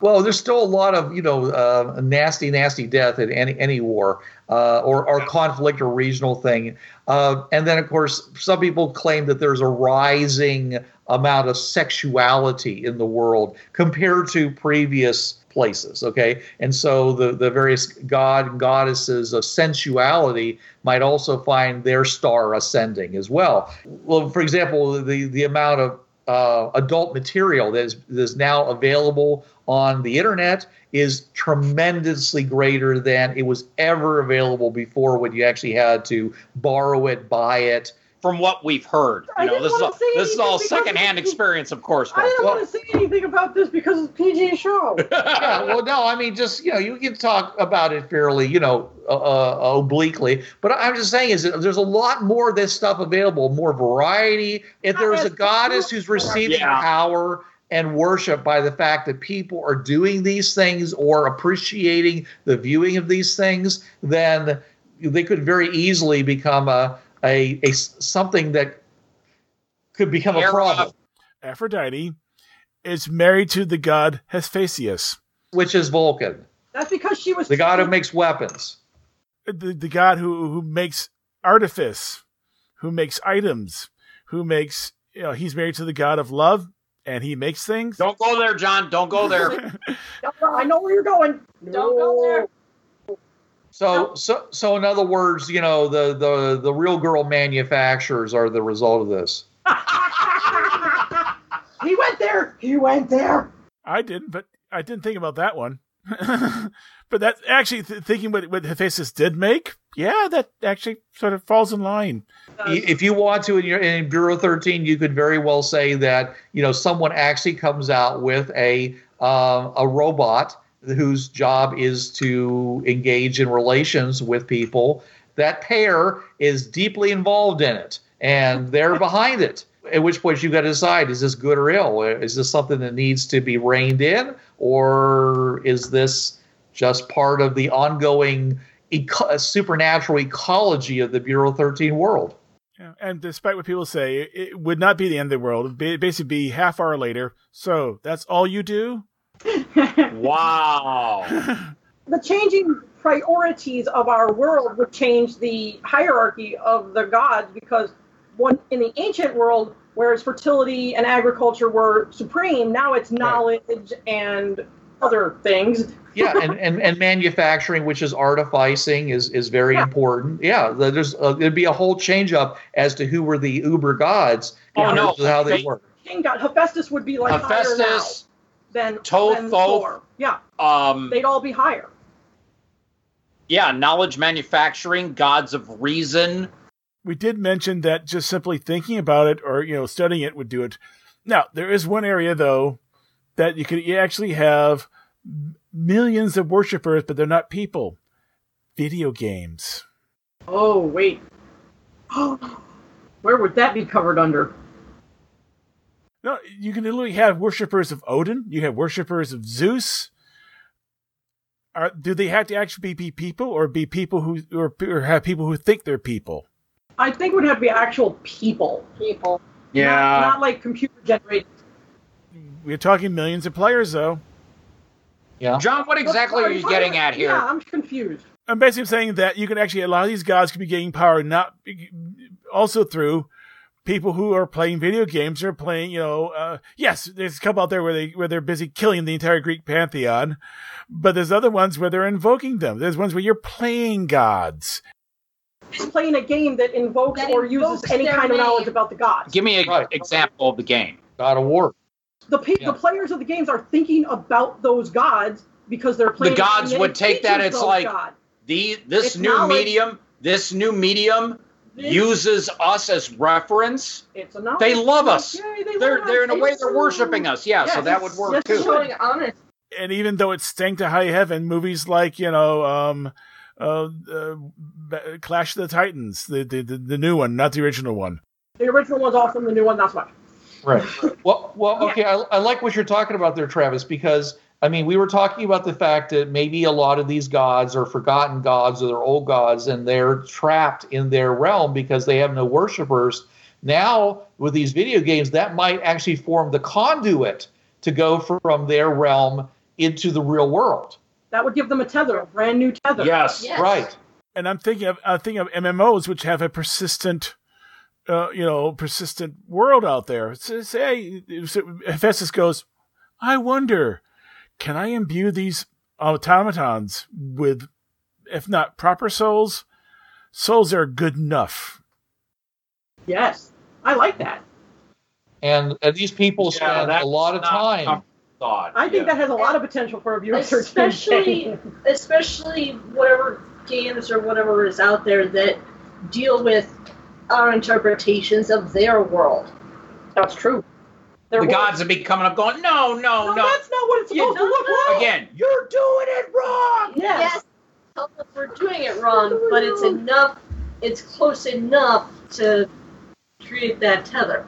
Well, there's still a lot of, you know, uh, nasty, nasty death in any any war uh, or, or conflict or regional thing. Uh, and then, of course, some people claim that there's a rising amount of sexuality in the world compared to previous places. OK, and so the, the various god and goddesses of sensuality might also find their star ascending as well. Well, for example, the, the amount of uh, adult material that is, that is now available on the internet is tremendously greater than it was ever available before, when you actually had to borrow it, buy it. From what we've heard, you I know, this is all, this is all secondhand experience, of course. Folks. I didn't well, want to say anything about this because it's a P G show. Yeah, well, no, I mean, just you know, you can talk about it fairly, you know, uh, obliquely. But I'm just saying, is that there's a lot more of this stuff available, more variety. If there is a goddess who's receiving yeah. power and worship by the fact that people are doing these things or appreciating the viewing of these things, then they could very easily become a A, a something that could become a problem. Aphrodite is married to the god Hephaestus, which is Vulcan. That's because she was the god who makes weapons, the, the god who who makes artifice, who makes items, who makes. You know, he's married to the god of love, and he makes things. Don't go there, John. Don't go there. I know where you're going. Don't go there. So, so, so, in other words, you know, the, the, the real girl manufacturers are the result of this. He went there. He went there. I didn't, but I didn't think about that one. But that's actually th- thinking what, what Hephaestus did make. Yeah, that actually sort of falls in line. If you want to, in, your, in Bureau thirteen, you could very well say that, you know, someone actually comes out with a uh, a robot whose job is to engage in relations with people. That pair is deeply involved in it, and they're behind it. At which point you've got to decide, is this good or ill? Is this something that needs to be reined in, or is this just part of the ongoing eco- supernatural ecology of the Bureau thirteen world? Yeah, and despite what people say, it would not be the end of the world. It would basically be half hour later. So that's all you do? Wow. The changing priorities of our world would change the hierarchy of the gods, because one in the ancient world, whereas fertility and agriculture were supreme, now it's knowledge right. and other things. Yeah, and, and, and manufacturing, which is artificing, is, is very yeah. important. Yeah, there's a, there'd be a whole change up as to who were the uber gods in oh, terms no. of how they, they work. King God Hephaestus would be like Hephaestus. Higher now. Than, than Thor. Yeah. Um, They'd all be higher. Yeah, knowledge manufacturing, gods of reason. We did mention that just simply thinking about it or, you know, studying it would do it. Now, there is one area, though, that you could actually have millions of worshipers, but they're not people. Video games. Oh, wait. Oh, where would that be covered under? No, you can literally have worshippers of Odin. You have worshippers of Zeus. Are, do they have to actually be people, or be people who, or, or have people who think they're people? I think it would have to be actual people. People. Yeah. Not, not like computer generated. We're talking millions of players, though. Yeah. John, what exactly are you getting at here? Yeah, I'm confused. I'm basically saying that you can actually, a lot of these gods could be gaining power, not also through. People who are playing video games are playing, you know, uh, yes, there's a couple out there where, they, where they're busy killing the entire Greek pantheon, but there's other ones where they're invoking them. There's ones where you're playing gods. Just playing a game that invokes that or invokes uses any kind name. Of knowledge about the gods. Give me an right. example of the game. God of War. The, pe- yeah. the players of the games are thinking about those gods because they're playing. The gods would take that. It's like, God. the this it's new knowledge. medium, this new medium... uses us as reference. It's a they love us. Yay, they they're, love they're us. In a way, they're worshiping us. Yeah, yes, so that would work too. Showing honest. And even though it stank to high heaven, movies like, you know, um, uh, uh, Clash of the Titans, the, the the the new one, not the original one. The original one's awesome. The new one, not so much. Right. well, well, okay. Yeah. I, I like what you're talking about there, Travis, because. I mean, we were talking about the fact that maybe a lot of these gods are forgotten gods or they're old gods, and they're trapped in their realm because they have no worshipers. Now, with these video games, that might actually form the conduit to go from their realm into the real world. That would give them a tether, a brand new tether. Yes, yes. Right. And I'm thinking of I'm thinking of M M Os, which have a persistent, uh, you know, persistent world out there. Say, Hephaestus goes, I wonder. Can I imbue these automatons with, if not proper souls, souls that are good enough? Yes, I like that. And, and these people spend yeah, a lot of time. Thought, I think yeah. that has a lot of potential for a viewer search. Especially, especially whatever games or whatever is out there that deal with our interpretations of their world. That's true. Their the world. Gods would be coming up going, no, no, no. no. That's not what it's supposed to look like. Again, you're doing it wrong. Yes. yes. We're doing it wrong, doing but it's wrong. enough, it's close enough to create that tether.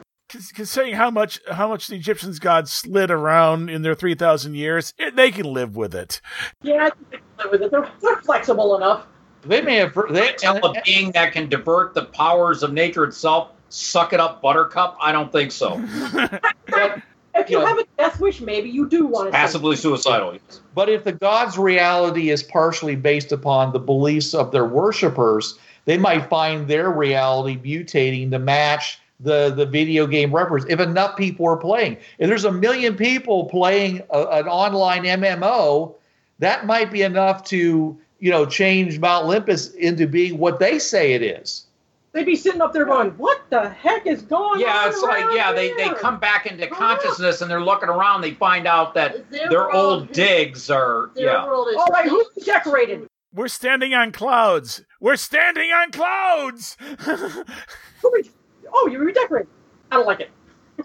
Considering how much how much the Egyptians gods slid around in their three thousand years, it, they can live with it. Yeah, they can live with it. They're, they're flexible enough. They may have. They tell a it, being that can divert the powers of nature itself, suck it up, Buttercup. I don't think so. but, if you, you know, have a death wish, maybe you do want to passively suicidal. But if the gods' reality is partially based upon the beliefs of their worshippers, they might find their reality mutating to match the the video game reference, if enough people are playing. If there's a million people playing a, an online M M O, that might be enough to, you know, change Mount Olympus into being what they say it is. They'd be sitting up there going, what the heck is going yeah, on? Yeah, it's like, yeah, there? they they come back into consciousness and they're looking around, they find out that their, their old digs are, yeah. All right, who's decorated? We're standing on clouds. We're standing on clouds! Oh, you redecorated. I don't like it.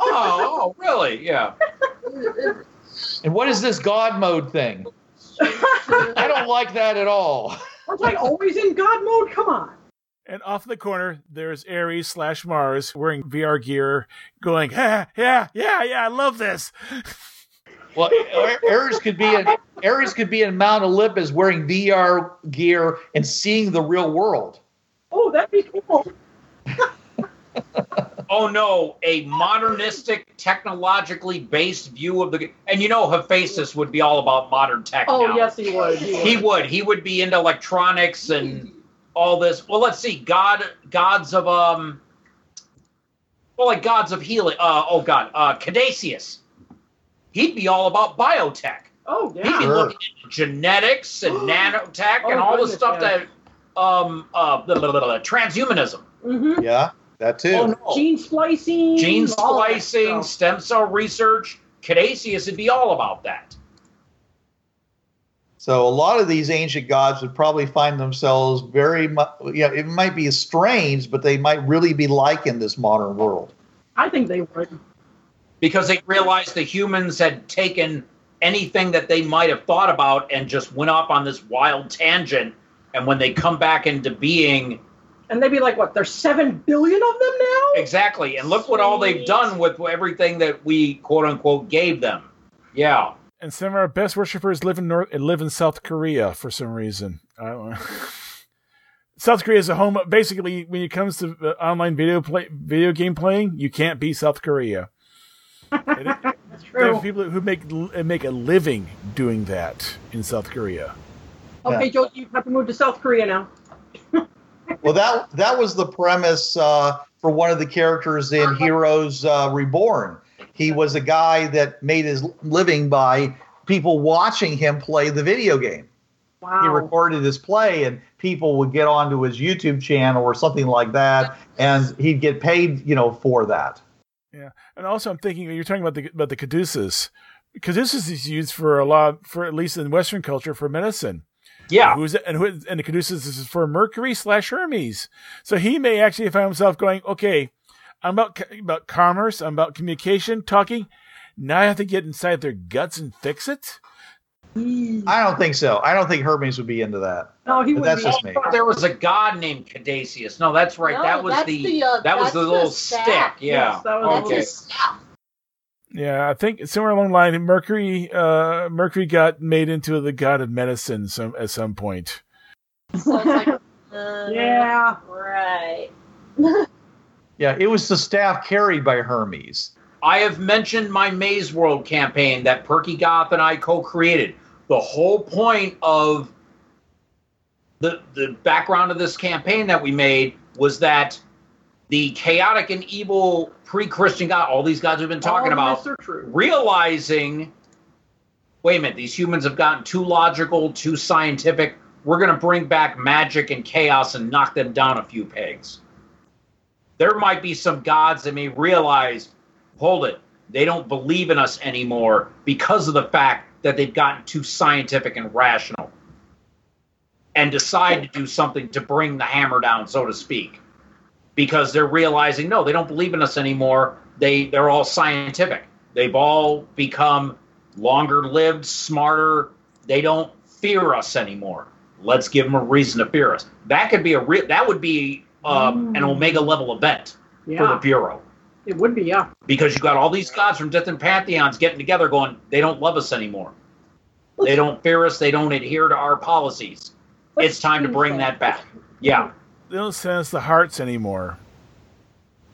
Oh, oh really? Yeah. And what is this God mode thing? I don't like that at all. Aren't I always in God mode? Come on. And off in the corner, there's Ares slash Mars wearing V R gear going, yeah, yeah, yeah, yeah, I love this. Well, Ares could be in, Ares could be in Mount Olympus wearing V R gear and seeing the real world. Oh, that'd be cool. Oh no, a modernistic, technologically based view of the... And you know Hephaestus would be all about modern tech oh, now. Oh, yes, he would. He would. He would. He would be into electronics and all this. Well, let's see. God, gods of... um, Well, like gods of healing. Uh, oh, God. Uh, Caduceus. He'd be all about biotech. Oh, yeah. He'd be sure. looking at genetics and nanotech oh, and all goodness, the stuff yeah. that... um, uh, blah, blah, blah, blah, transhumanism. Mm-hmm. Yeah. That too. Oh, no. Gene splicing. Gene splicing, stem cell research. Caduceus would be all about that. So a lot of these ancient gods would probably find themselves very much, you know, it might be strange, but they might really be liking this modern world. I think they would. Because they realized the humans had taken anything that they might have thought about and just went off on this wild tangent. And when they come back into being... And they'd be like, what, there's seven billion of them now? Exactly. And look Sweet. What all they've done with everything that we, quote-unquote, gave them. Yeah. And some of our best worshippers live in North, live in South Korea for some reason. I don't know. South Korea is a home... Basically, when it comes to online video play, video game playing, you can't beat South Korea. It, That's true. There are people who make, make a living doing that in South Korea. Okay, yeah. Joe, you have to move to South Korea now. Well, that that was the premise uh, for one of the characters in Heroes uh, Reborn. He was a guy that made his living by people watching him play the video game. Wow. He recorded his play, and people would get onto his YouTube channel or something like that, and he'd get paid, you know, for that. Yeah, and also I'm thinking you're talking about the about the Caduceus. Caduceus is used for a lot, for at least in Western culture, for medicine. Yeah, who's and who and the Caduceus is for Mercury slash Hermes, so he may actually find himself going, okay, I'm about about commerce, I'm about communication, talking. Now I have to get inside their guts and fix it. I don't think so. I don't think Hermes would be into that. No, he would. That's be. Just me. There was a god named Caduceus. No, that's right. No, that was the, the uh, that was the little stick. stick. Yeah. Yes, that was okay. Staff. Yeah, I think somewhere along the line, Mercury, uh, Mercury got made into the god of medicine some, at some point. So it's like, uh, yeah, right. Yeah, it was the staff carried by Hermes. I have mentioned my Maze World campaign that Perky Goth and I co-created. The whole point of the the background of this campaign that we made was that the chaotic and evil pre-Christian God, all these gods we've been talking about, realizing, wait a minute, these humans have gotten too logical, too scientific. We're going to bring back magic and chaos and knock them down a few pegs. There might be some gods that may realize hold it. They don't believe in us anymore because of the fact that they've gotten too scientific and rational and decide to do something to bring the hammer down, so to speak, because they're realizing, no, they don't believe in us anymore. They, they're all scientific. They've all become longer lived, smarter. They don't fear us anymore. Let's give them a reason to fear us. That could be a re- that would be um, mm. an Omega level event yeah. for the Bureau. It would be, yeah. Because you got all these gods from different pantheons getting together going, they don't love us anymore. Let's, they don't fear us. They don't adhere to our policies. It's time to bring that back. Yeah. They don't send us the hearts anymore.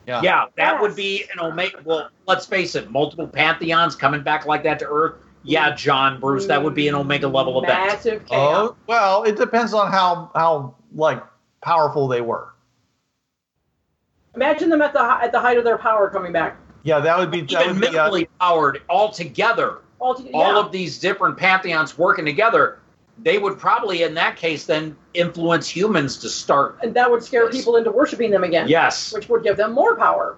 Yeah, yeah that yes. would be an Omega. Well, let's face it, multiple pantheons coming back like that to Earth. Yeah, John, Bruce, that would be an Omega level event. Massive chaos. Oh, well, it depends on how, how like powerful they were. Imagine them at the at the height of their power coming back. Yeah, that would be that even would be, minimally uh, powered all together. All, to, yeah. all of these different pantheons working together, they would probably, in that case, then influence humans to start. And that would scare this. people into worshiping them again. Yes, which would give them more power.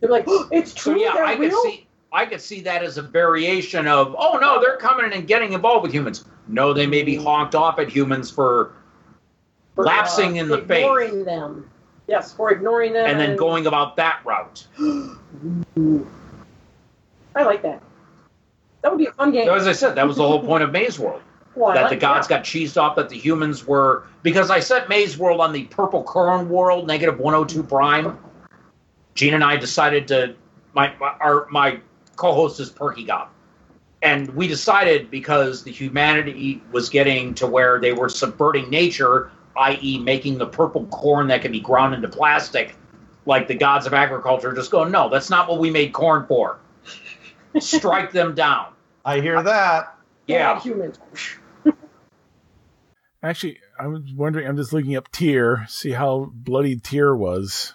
They'd be like, oh, "It's true." So, yeah, they're I real? could see. I could see that as a variation of, "Oh no, they're coming and getting involved with humans." No, they may be honked off at humans for, for lapsing uh, in the faith, ignoring them. Yes, for ignoring them. And then going about that route. I like that. That would be a fun game. As I said, that was the whole point of Maze World. Well, that like the gods that. got cheesed off, that the humans were... Because I set Maze World on the Purple Corn World, negative one oh two prime. Gene and I decided to... My, my, our, my co-host is Perky Goth. And we decided, because the humanity was getting to where they were subverting nature... that is making the purple corn that can be ground into plastic, like the gods of agriculture just go, no, that's not what we made corn for. Strike them down. I hear that. Yeah. Humans. Actually, I was wondering, I'm just looking up Tyr, see how bloody Tyr was.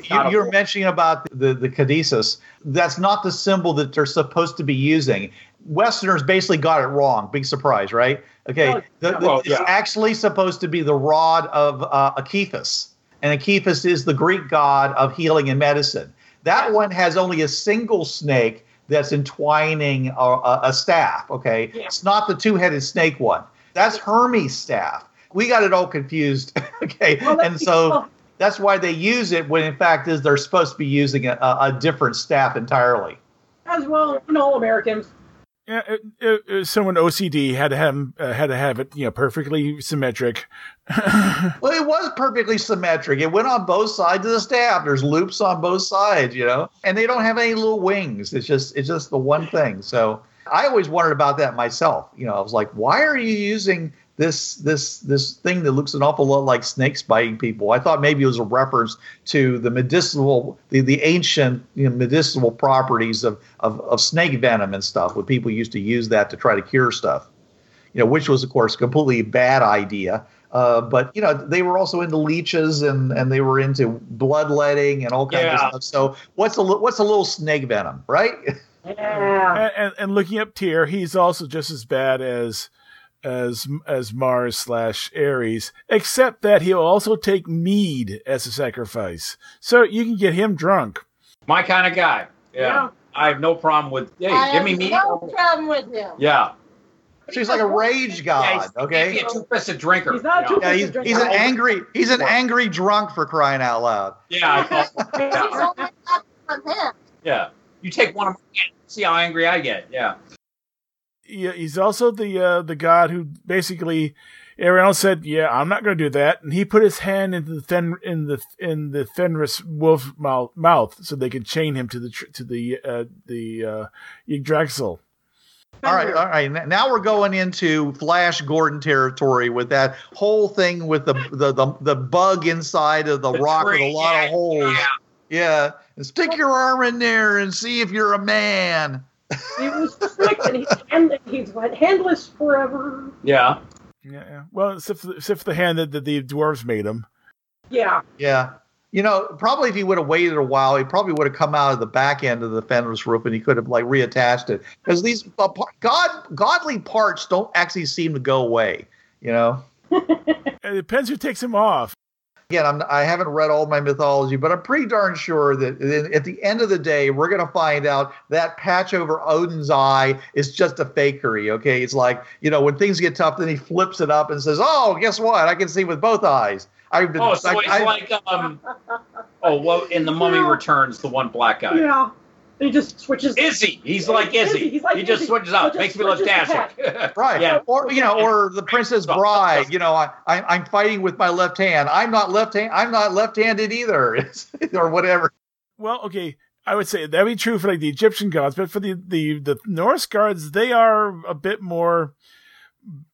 You, you're mentioning about the, the Caduceus. That's not the symbol that they're supposed to be using. Westerners basically got it wrong. Big surprise, right? Okay, oh, the, the, well, it's yeah. actually supposed to be the rod of uh, Akephis. And Akephis is the Greek god of healing and medicine. That one has only a single snake that's entwining a, a, a staff, okay? Yeah. It's not the two-headed snake one. That's Hermes' staff. We got it all confused, okay? Well, and so... Cool. That's why they use it when, in fact, is they're supposed to be using a, a different staff entirely. As well, you know, Americans. Yeah, it, it, it, someone O C D had to have uh, had to have it, you know, perfectly symmetric. Well, it was perfectly symmetric. It went on both sides of the staff. There's loops on both sides, you know, and they don't have any little wings. It's just it's just the one thing. So I always wondered about that myself. You know, I was like, why are you using This this this thing that looks an awful lot like snakes biting people? I thought maybe it was a reference to the medicinal, the, the ancient you know, medicinal properties of, of, of snake venom and stuff, when people used to use that to try to cure stuff, you know, which was, of course, a completely bad idea. Uh, but, you know, they were also into leeches and, and they were into bloodletting and all kinds yeah. of stuff. So what's a, what's a little snake venom, right? Yeah. And, and, and looking up Tyr, he's also just as bad as... As as Mars slash Ares, except that he'll also take mead as a sacrifice, so you can get him drunk. My kind of guy. Yeah, yeah. I have no problem with. Hey, I give have me mead. No problem with him. Yeah, she's like a rage god. Yeah, okay, he's a two-fisted drinker. He's not a yeah, he's, drinker. He's an angry. He's an angry drunk, for crying out loud. Yeah. I yeah. yeah. You take one of them, see how angry I get. Yeah. Yeah, he's also the uh, the god who basically everyone else said, "Yeah, I'm not going to do that," and he put his hand into the fen- in the in the Fenris wolf mouth, mouth so they could chain him to the tr- to the uh, the uh, Yggdrasil. All right, all right. Now we're going into Flash Gordon territory with that whole thing with the the the, the bug inside of the, the rock tree, with a lot yeah, of holes. Yeah, yeah. And stick your arm in there and see if you're a man. He was tricked, and he's, hand, he's handless forever. Yeah. Yeah, yeah. Well, except for, except for the hand that, that the dwarves made him. Yeah. Yeah. You know, probably if he would have waited a while, he probably would have come out of the back end of the Fenris roof, and he could have, like, reattached it. Because these uh, god, godly parts don't actually seem to go away, you know? It depends who takes him off. Again, I'm, I haven't read all my mythology, but I'm pretty darn sure that at the end of the day, we're going to find out that patch over Odin's eye is just a fakery, okay? It's like, you know, when things get tough, then he flips it up and says, oh, guess what? I can see with both eyes. I've been, oh, so I, it's I, like, um, oh, well, in The Mummy yeah. Returns, the one black guy. Yeah. He just switches. Izzy. He's like Izzy. Izzy. He's like he Izzy. just switches out. Just Makes switches me look dashing. Right. Yeah. Or, you know, or The Princess Bride. You know, I, I, I'm fighting with my left hand. I'm not left hand. I'm not left-handed either. Or whatever. Well, okay. I would say that'd be true for like the Egyptian gods, but for the, the, the Norse gods, they are a bit more,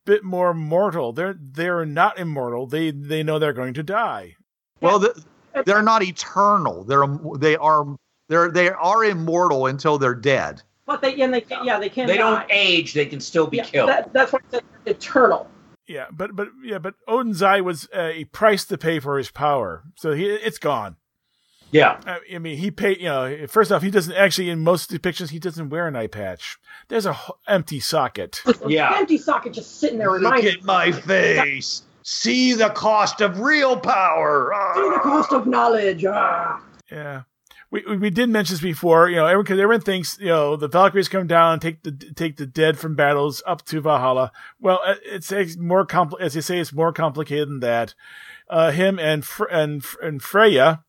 bit more mortal. They're they're not immortal. They they know they're going to die. Well, the, they're not eternal. They're they are. They're they are immortal until they're dead. But they and they can, yeah they can't. They die. Don't age. They can still be yeah, killed. That, that's why it's eternal. Yeah, but but yeah, but Odin's eye was a price to pay for his power, so he it's gone. Yeah, I, I mean he paid. You know, first off, he doesn't actually in most depictions he doesn't wear an eye patch. There's a h- empty socket. Yeah, empty socket just sitting there. Look at my face. See the cost of real power. Ah. See the cost of knowledge. Ah. Yeah. We we did mention this before, you know, everyone, cause everyone thinks, you know, the Valkyries come down and take the, take the dead from battles up to Valhalla. Well, it's, it's more compli- as you say, it's more complicated than that. Uh, him and, Fre- and, and Freya,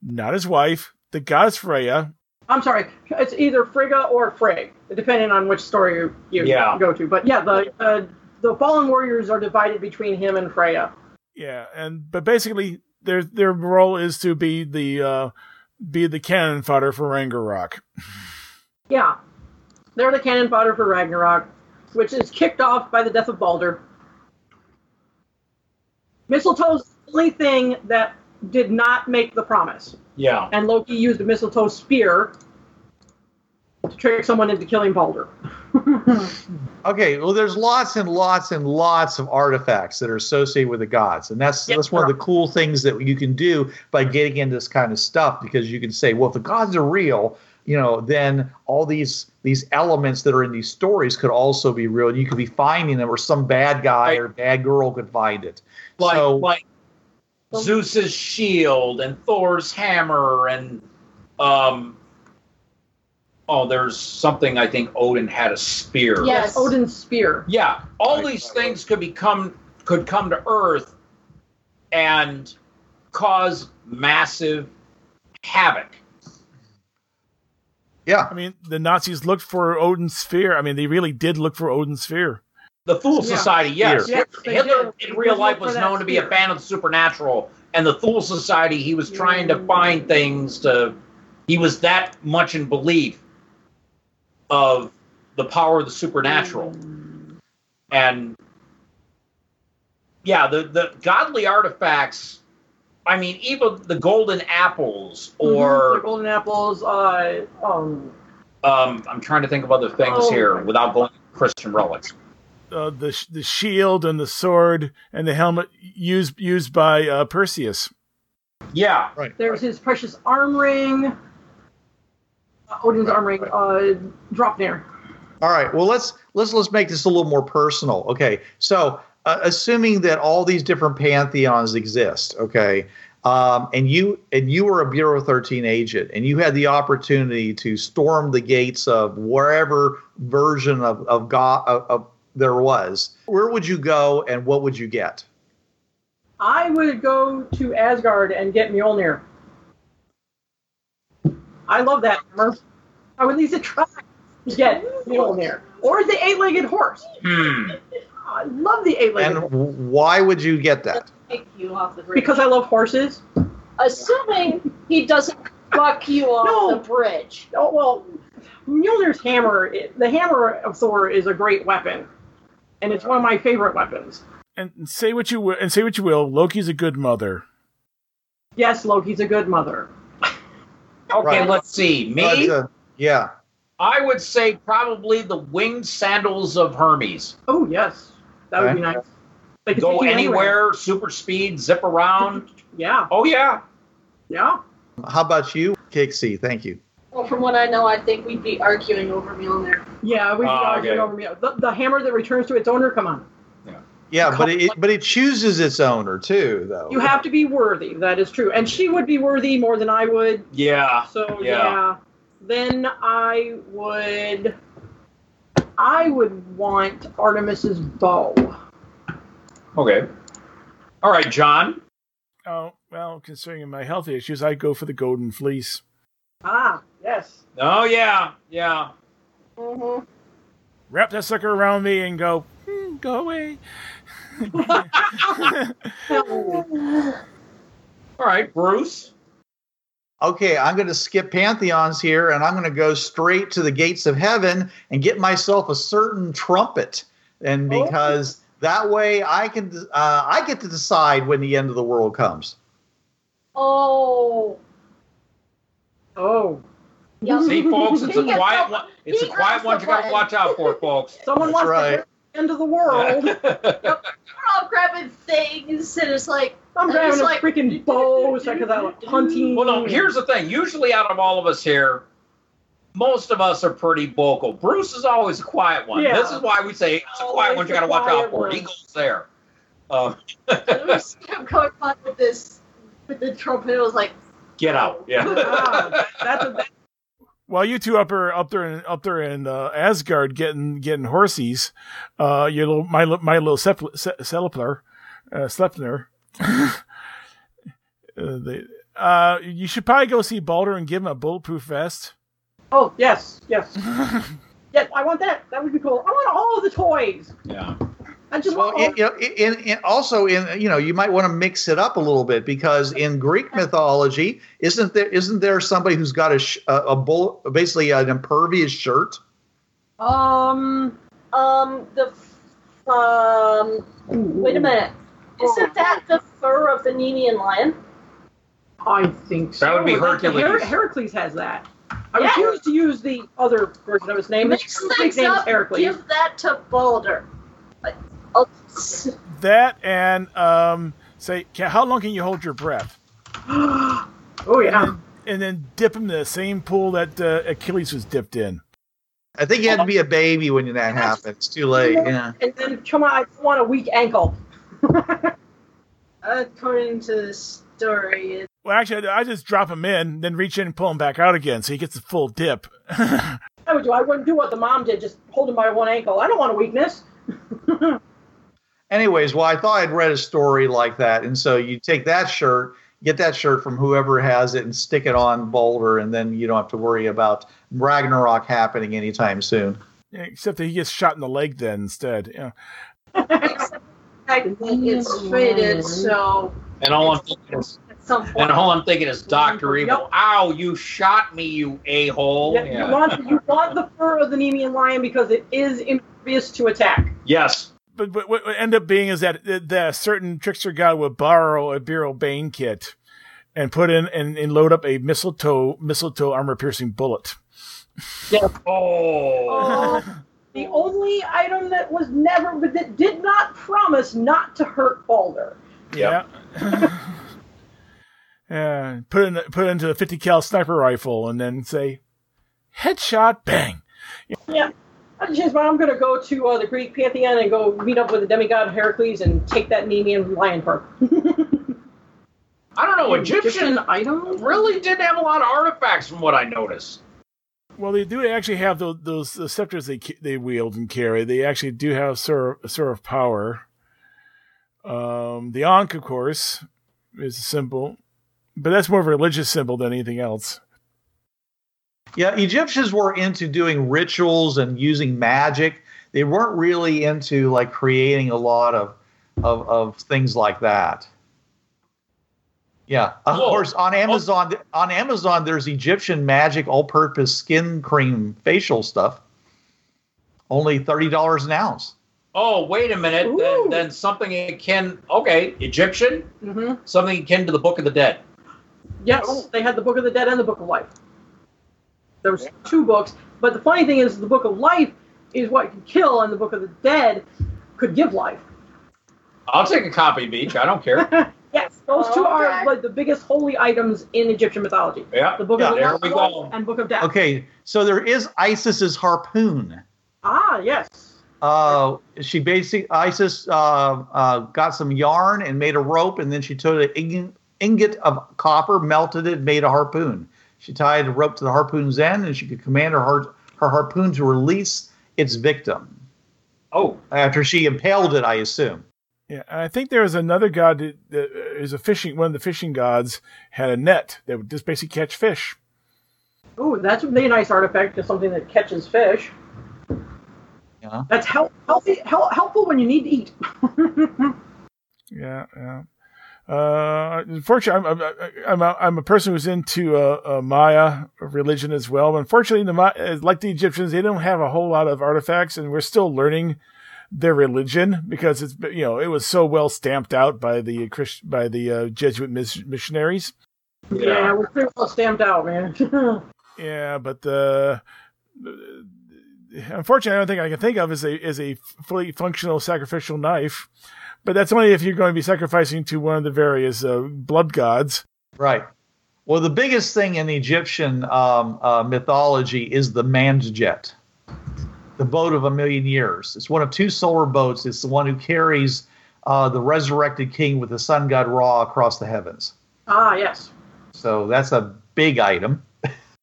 not his wife, the goddess Freya. I'm sorry. It's either Frigga or Frey, depending on which story you, you yeah. go to. But yeah, the, uh, the fallen warriors are divided between him and Freya. Yeah. And, but basically their, their role is to be the, uh, be the cannon fodder for Ragnarok. Yeah. They're the cannon fodder for Ragnarok, which is kicked off by the death of Baldur. Mistletoe's the only thing that did not make the promise. Yeah. And Loki used a mistletoe spear to trick someone into killing Baldur. Okay, well, there's lots and lots and lots of artifacts that are associated with the gods, and that's yep, that's one right. of the cool things that you can do by getting into this kind of stuff, because you can say, well, if the gods are real, you know, then all these these elements that are in these stories could also be real, and you could be finding them, or some bad guy right. or bad girl could find it. Like, so, like Zeus's shield and Thor's hammer and... um. Oh, there's something I think Odin had a spear. Yes, Odin's spear. Yeah, all these things could become could come to Earth and cause massive havoc. Yeah, I mean the Nazis looked for Odin's spear. I mean they really did look for Odin's spear. The Thule Society, yeah. yes, yes Hitler did. in real life was known spear. to be a fan of the supernatural, and the Thule Society he was trying mm. to find things to. He was that much in belief of the power of the supernatural. And yeah, the, the godly artifacts, I mean, even the golden apples or... Mm-hmm. The golden apples, uh, um... Um, I'm trying to think of other things oh, here without going to Christian relics. Uh, the the shield and the sword and the helmet used, used by uh, Perseus. Yeah. Right. There's right. his precious arm ring. Odin's right, arm ring, right. uh, Dropnir. All right. Well, let's let's let's make this a little more personal. Okay. So, uh, assuming that all these different pantheons exist, okay, um, and you and you were a Bureau thirteen agent, and you had the opportunity to storm the gates of wherever version of of God of, of there was. Where would you go, and what would you get? I would go to Asgard and get Mjolnir. I love that hammer. I would at least try to get Mjolnir. Or the eight-legged horse. Hmm. I love the eight-legged and horse. And why would you get that? Take you off the bridge. Because I love horses. Assuming he doesn't buck you off no. the bridge. Oh, well, Mjolnir's hammer, the hammer of Thor is a great weapon. And it's one of my favorite weapons. And say what you will, and say what you will. Loki's a good mother. Yes, Loki's a good mother. Okay, right. Let's see. Me, uh, yeah, I would say probably the winged sandals of Hermes. Oh yes, that would right. be nice. They could go anywhere, anywhere, super speed, zip around. Yeah. Oh yeah, yeah. How about you, Pixie? Thank you. Well, from what I know, I think we'd be arguing over Mjolnir. Yeah, we'd be uh, arguing okay. over Mjolnir. The, the hammer that returns to its owner. Come on. Yeah, but it but it chooses its owner too, though. You have to be worthy. That is true, and she would be worthy more than I would. Yeah. So yeah. yeah. Then I would, I would want Artemis's bow. Okay. All right, John. Oh well, considering my health issues, I'd go for the golden fleece. Ah yes. Oh yeah, yeah. Mm-hmm. Wrap that sucker around me and go. Mm, go away. All right, Bruce. Okay, I'm going to skip pantheons here, and I'm going to go straight to the gates of heaven and get myself a certain trumpet, and because oh. that way I can uh, I get to decide when the end of the world comes. Oh, oh. Yep. See, folks, it's a quiet one. It's a quiet one you got to watch out for, folks. Someone wants right. to hear the end of the world. Yep. We're all grabbing things, and it's like I'm grabbing a like, freaking bow. It's like that like, hunting. Well, no. Here's the thing. Usually, out of all of us here, most of us are pretty vocal. Bruce is always a quiet one. Yeah. This is why we say it's a quiet always one you got to watch out for. One. He goes there. Um. So I'm going on with this with the trumpet. It was like, get out. Yeah. Wow. That's a. That's While you two up are up there in up there in uh, Asgard getting getting horsies, uh, your little my my little Sleipnir, sepl- uh, Sleipnir, uh, they, uh, you should probably go see Baldur and give him a bulletproof vest. Oh yes, yes, yes. I want that. That would be cool. I want all of the toys. Yeah. I just well, want. It, you know, in, in, also in you know you might want to mix it up a little bit because in Greek mythology, isn't there isn't there somebody who's got a sh- a, a bull, basically an impervious shirt? Um, um, the um. Wait a minute, isn't that the fur of the Nemean lion? I think so. That would be Hercules. Her- Heracles has that. I yes. refuse to use the other version of his name. Mix things up. Heracles. Give that to Baldur. That and um, say, how long can you hold your breath? Oh yeah, and, and then dip him in the same pool that uh, Achilles was dipped in. I think you had to be a baby when that happened. It's too late. Yeah. And then come on, I want a weak ankle. According to the story. Well, actually, I just drop him in, then reach in and pull him back out again, so he gets a full dip. I would do. I wouldn't do what the mom did, just hold him by one ankle. I don't want a weakness. Anyways, well, I thought I'd read a story like that, and so you take that shirt, get that shirt from whoever has it, and stick it on Baldur, and then you don't have to worry about Ragnarok happening anytime soon. Yeah, except that he gets shot in the leg then instead. Yeah. Except I think it's treated, so. And all I'm thinking is, and all I'm thinking is Doctor Evil. Yep. Ow! You shot me, you a-hole. Yeah, yeah. You want you want the fur of the Nemean lion because it is impervious to attack. Yes. But, but what end up being is that that certain trickster guy would borrow a Bureau Bane kit and put in and, and load up a mistletoe mistletoe armor piercing bullet. Yeah. Oh. Uh, the only item that was never but that did not promise not to hurt Baldur. Yeah. Yeah. Put in put into a fifty cal sniper rifle and then say, headshot, bang. Yeah. yeah. I'm going to go to uh, the Greek pantheon and go meet up with the demigod Heracles and take that Nemean lion part. I don't know. Egyptian, Egyptian items really didn't have a lot of artifacts from what I noticed. Well, they do actually have those, those, those scepters they they wield and carry. They actually do have sort of, sort of power. Um, the Ankh, of course, is a symbol. But that's more of a religious symbol than anything else. Yeah, Egyptians were into doing rituals and using magic. They weren't really into like creating a lot of of, of things like that. Yeah, of Whoa. course on Amazon oh. on Amazon there's Egyptian magic all-purpose skin cream facial stuff. Only thirty dollars an ounce. Oh, wait a minute. Then, then something akin okay, Egyptian? Mm-hmm. Something akin to the Book of the Dead. Yes, oh. They had the Book of the Dead and the Book of Life. There was two books, but the funny thing is the Book of Life is what can kill, and the Book of the Dead could give life. I'll take a copy of each. I don't care. Yes, those oh, two okay. are like the biggest holy items in Egyptian mythology. Yeah, the Book yeah, of the there Life we go. and Book of Death. Okay, so there is Isis's harpoon. Ah, yes. Uh, she basically Isis uh, uh, got some yarn and made a rope, and then she took an ing- ingot of copper, melted it, made a harpoon. She tied a rope to the harpoon's end, and she could command her har- her harpoon to release its victim. Oh, after she impaled it, I assume. Yeah, I think there was another god that, that is a fishing. One of the fishing gods had a net that would just basically catch fish. Oh, that's a really nice artifact. Is something that catches fish. Yeah, that's help, healthy, help, helpful when you need to eat. yeah, yeah. Uh, unfortunately, I'm I'm, I'm, a, I'm a person who's into uh, uh, Maya religion as well. But unfortunately, the, like the Egyptians, they don't have a whole lot of artifacts, and we're still learning their religion because it's you know it was so well stamped out by the Christ, by the uh, Jesuit mis- missionaries. Yeah, yeah, we're pretty well stamped out, man. yeah, but the. the Unfortunately, I don't think I can think of as a as a fully functional sacrificial knife, but that's only if you're going to be sacrificing to one of the various uh, blood gods. Right. Well, the biggest thing in Egyptian um, uh, mythology is the Mandjet, the boat of a million years. It's one of two solar boats. It's the one who carries uh, the resurrected king with the sun god Ra across the heavens. Ah, yes. So that's a big item.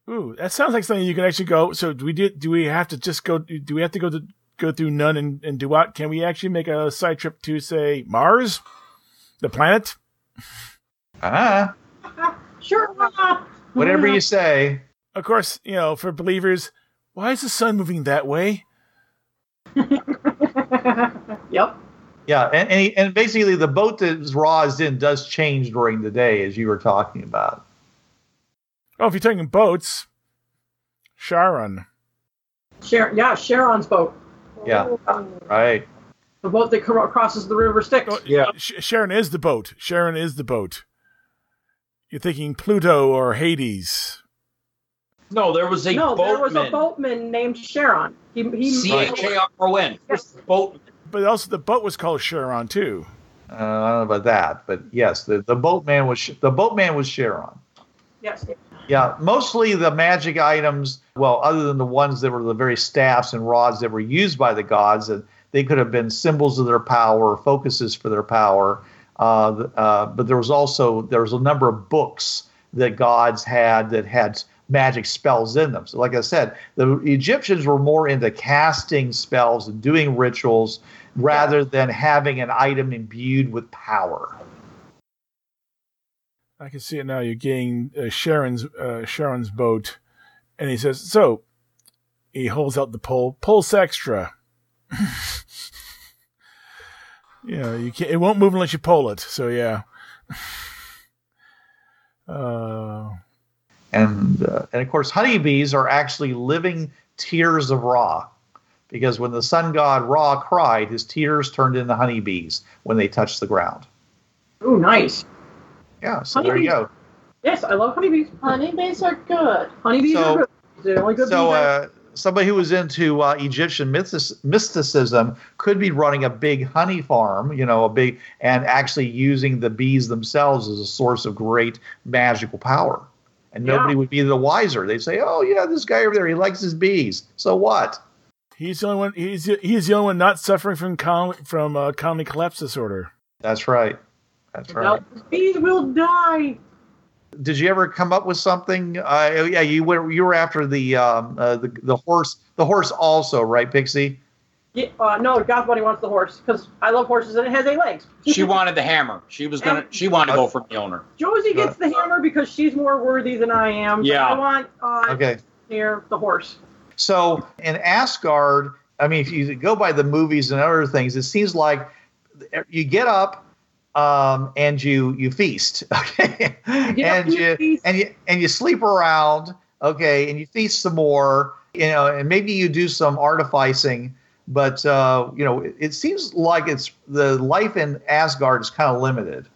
Ooh, that sounds like something you can actually go. So do we do, do we have to just go? Do we have to go to go through Nun and, and Duat? Can we actually make a side trip to say Mars, the planet? Ah, uh-huh. Sure. Whatever you say. Of course, you know, for believers, why is the sun moving that way? Yep. Yeah, and, and and basically the boat that's Ra is in does change during the day, as you were talking about. Oh, if you're talking boats, Sharon. Sharon, yeah, Sharon's boat. Yeah, right. The boat that crosses the river Styx. Oh, yeah, Sharon is the boat. Sharon is the boat. You're thinking Pluto or Hades. No, there was a no, boatman. No, there was a boatman named Sharon. He, he C H A R O N. Yes. Boatman. But also the boat was called Sharon too. Uh, I don't know about that, but yes, the, the boatman was the boatman was Sharon. Yes. Yeah, mostly the magic items, well, other than the ones that were the very staffs and rods that were used by the gods, and they could have been symbols of their power, focuses for their power. Uh, uh, but there was also there was a number of books that gods had that had magic spells in them. So like I said, the Egyptians were more into casting spells and doing rituals rather than having an item imbued with power. I can see it now. You're getting uh, Sharon's uh, Sharon's boat, and he says, "So," he holds out the pole. Pulse extra. you know, you can't. It won't move unless you pull it. So yeah. uh, and uh, and of course, honeybees are actually living tears of Ra, because when the sun god Ra cried, his tears turned into honeybees when they touched the ground. Ooh, nice. Yeah, so honey there bees. You go. Yes, I love honeybees. Honeybees are good. Honeybees so, are good. They're only good. So uh, somebody who was into uh, Egyptian myth- mysticism could be running a big honey farm, you know, a big, and actually using the bees themselves as a source of great magical power. And nobody yeah. would be the wiser. They'd say, "Oh, yeah, this guy over there, he likes his bees. So what?" He's the only one. He's he's the only one not suffering from con- from uh, colony collapse disorder. That's right. That's right. Bees will die. Did you ever come up with something? Uh, yeah, you were you were after the um, uh, the the horse. The horse also, right, Pixie? Yeah, uh, no, Goth Bunny wants the horse because I love horses and it has eight legs. She wanted the hammer. She was gonna. And she wanted to go for Mjolnir. Josie gets the hammer because she's more worthy than I am. Yeah. I want uh, okay. Near the horse. So in Asgard, I mean, if you go by the movies and other things, it seems like you get up. Um, and you, you feast, okay, you and you feast. and you and you sleep around, okay, and you feast some more, you know, and maybe you do some artificing, but uh, you know, it, it seems like it's the life in Asgard is kind of limited.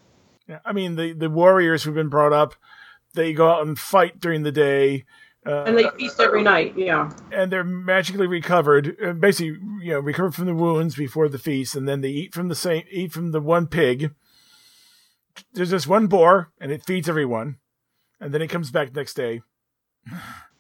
Yeah, I mean, the, the warriors who've been brought up, they go out and fight during the day, uh, and they feast every night, yeah, and they're magically recovered, basically, you know, recovered from the wounds before the feast, and then they eat from the same eat from the one pig. There's this one boar, and it feeds everyone, and then it comes back the next day,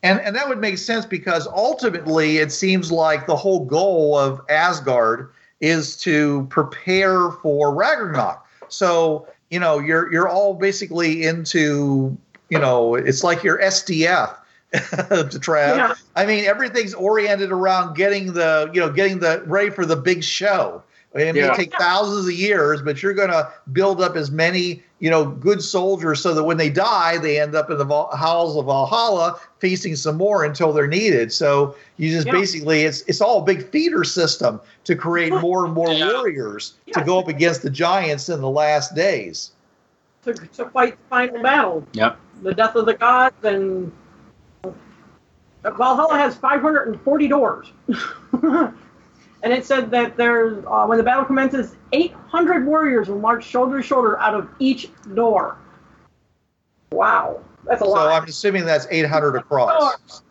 And and that would make sense because ultimately it seems like the whole goal of Asgard is to prepare for Ragnarok. So, you know, you're you're all basically into, you know, it's like your S D F to try out. Yeah. I mean, everything's oriented around getting the, you know, getting the ready for the big show. It may yeah. take thousands of years, but you're going to build up as many, you know, good soldiers so that when they die, they end up in the Val- halls of Valhalla feasting some more until they're needed. So you just yeah. basically, it's it's all a big feeder system to create more and more yeah. warriors yeah. to go up against the giants in the last days. To, to fight the final battle. Yep. The death of the gods, and Valhalla has five hundred forty doors. And it said that there's, uh, when the battle commences, eight hundred warriors will march shoulder to shoulder out of each door. Wow. That's a lot. So I'm assuming that's eight hundred across.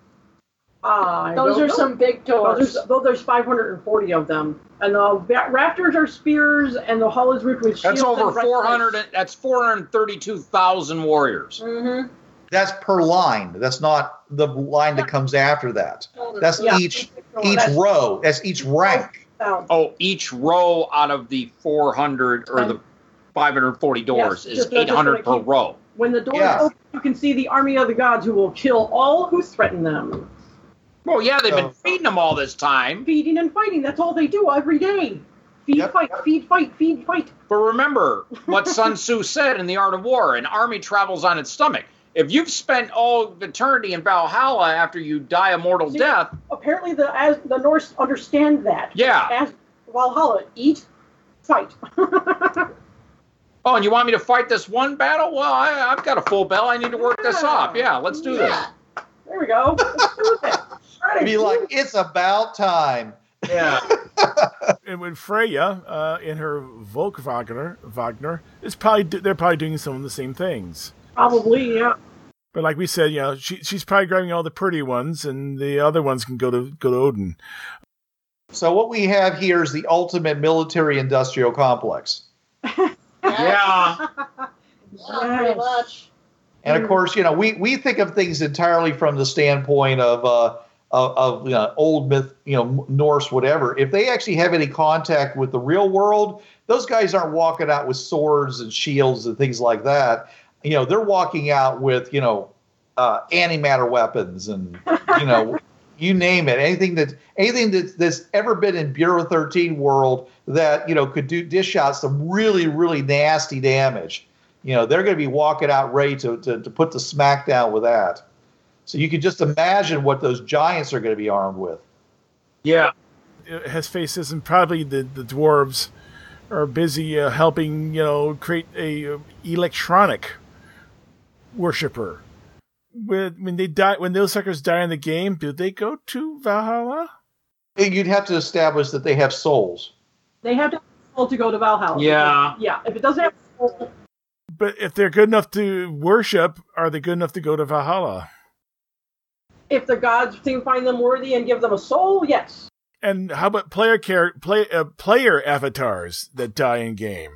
Uh, those are know. some big doors. Those are, there's five hundred forty of them. And the rafters are spears, and the hall is roofed with shields. That's over four hundred. And, that's four hundred thirty-two thousand warriors. Mm-hmm. That's per line. That's not the line that comes after that. That's yeah. each each that's, row. That's each rank. Oh, each row out of the four hundred or the five hundred forty doors yes, is eight hundred per keep, row. When the doors yeah. open, you can see the army of the gods who will kill all who threaten them. Well, yeah, they've so, been feeding them all this time. Feeding and fighting. That's all they do every day. Feed, yep. fight, feed, fight, feed, fight. But remember what Sun Tzu said in The Art of War, an army travels on its stomach. If you've spent all eternity in Valhalla after you die a mortal See, death... Apparently the as the Norse understand that. Yeah. As Valhalla, eat, fight. Oh, and you want me to fight this one battle? Well, I, I've got a full bell. I need to work yeah. this off. Yeah, let's do yeah. this. There we go. Let's do that. Right, be like, it's about time. Yeah. And when Freya, uh, in her Volkwagner, Wagner, is probably do- they're probably doing some of the same things. Probably, yeah. But like we said, you know, she, she's probably grabbing all the pretty ones, and the other ones can go to go to Odin. So what we have here is the ultimate military-industrial complex. yeah. yeah. Yeah, pretty much. And of course, you know, we, we think of things entirely from the standpoint of uh, of, of you know, old myth, you know, Norse, whatever. If they actually have any contact with the real world, those guys aren't walking out with swords and shields and things like that. You know, they're walking out with, you know, uh, antimatter weapons and, you know, you name it. Anything that anything that's, that's ever been in Bureau thirteen world that, you know, could do dish out some really, really nasty damage. You know, they're going to be walking out ready to, to, to put the smack down with that. So you can just imagine what those giants are going to be armed with. Yeah. It has faces, and probably the, the dwarves are busy uh, helping, you know, create a uh, electronic worshiper. When, when they die, when those suckers die in the game, do they go to Valhalla? You'd have to establish that they have souls. They have to have a soul to go to Valhalla. Yeah, because, yeah. If it doesn't have a soul, but if they're good enough to worship, are they good enough to go to Valhalla? If the gods seem find them worthy and give them a soul, yes. And how about player care, play, uh, player avatars that die in game?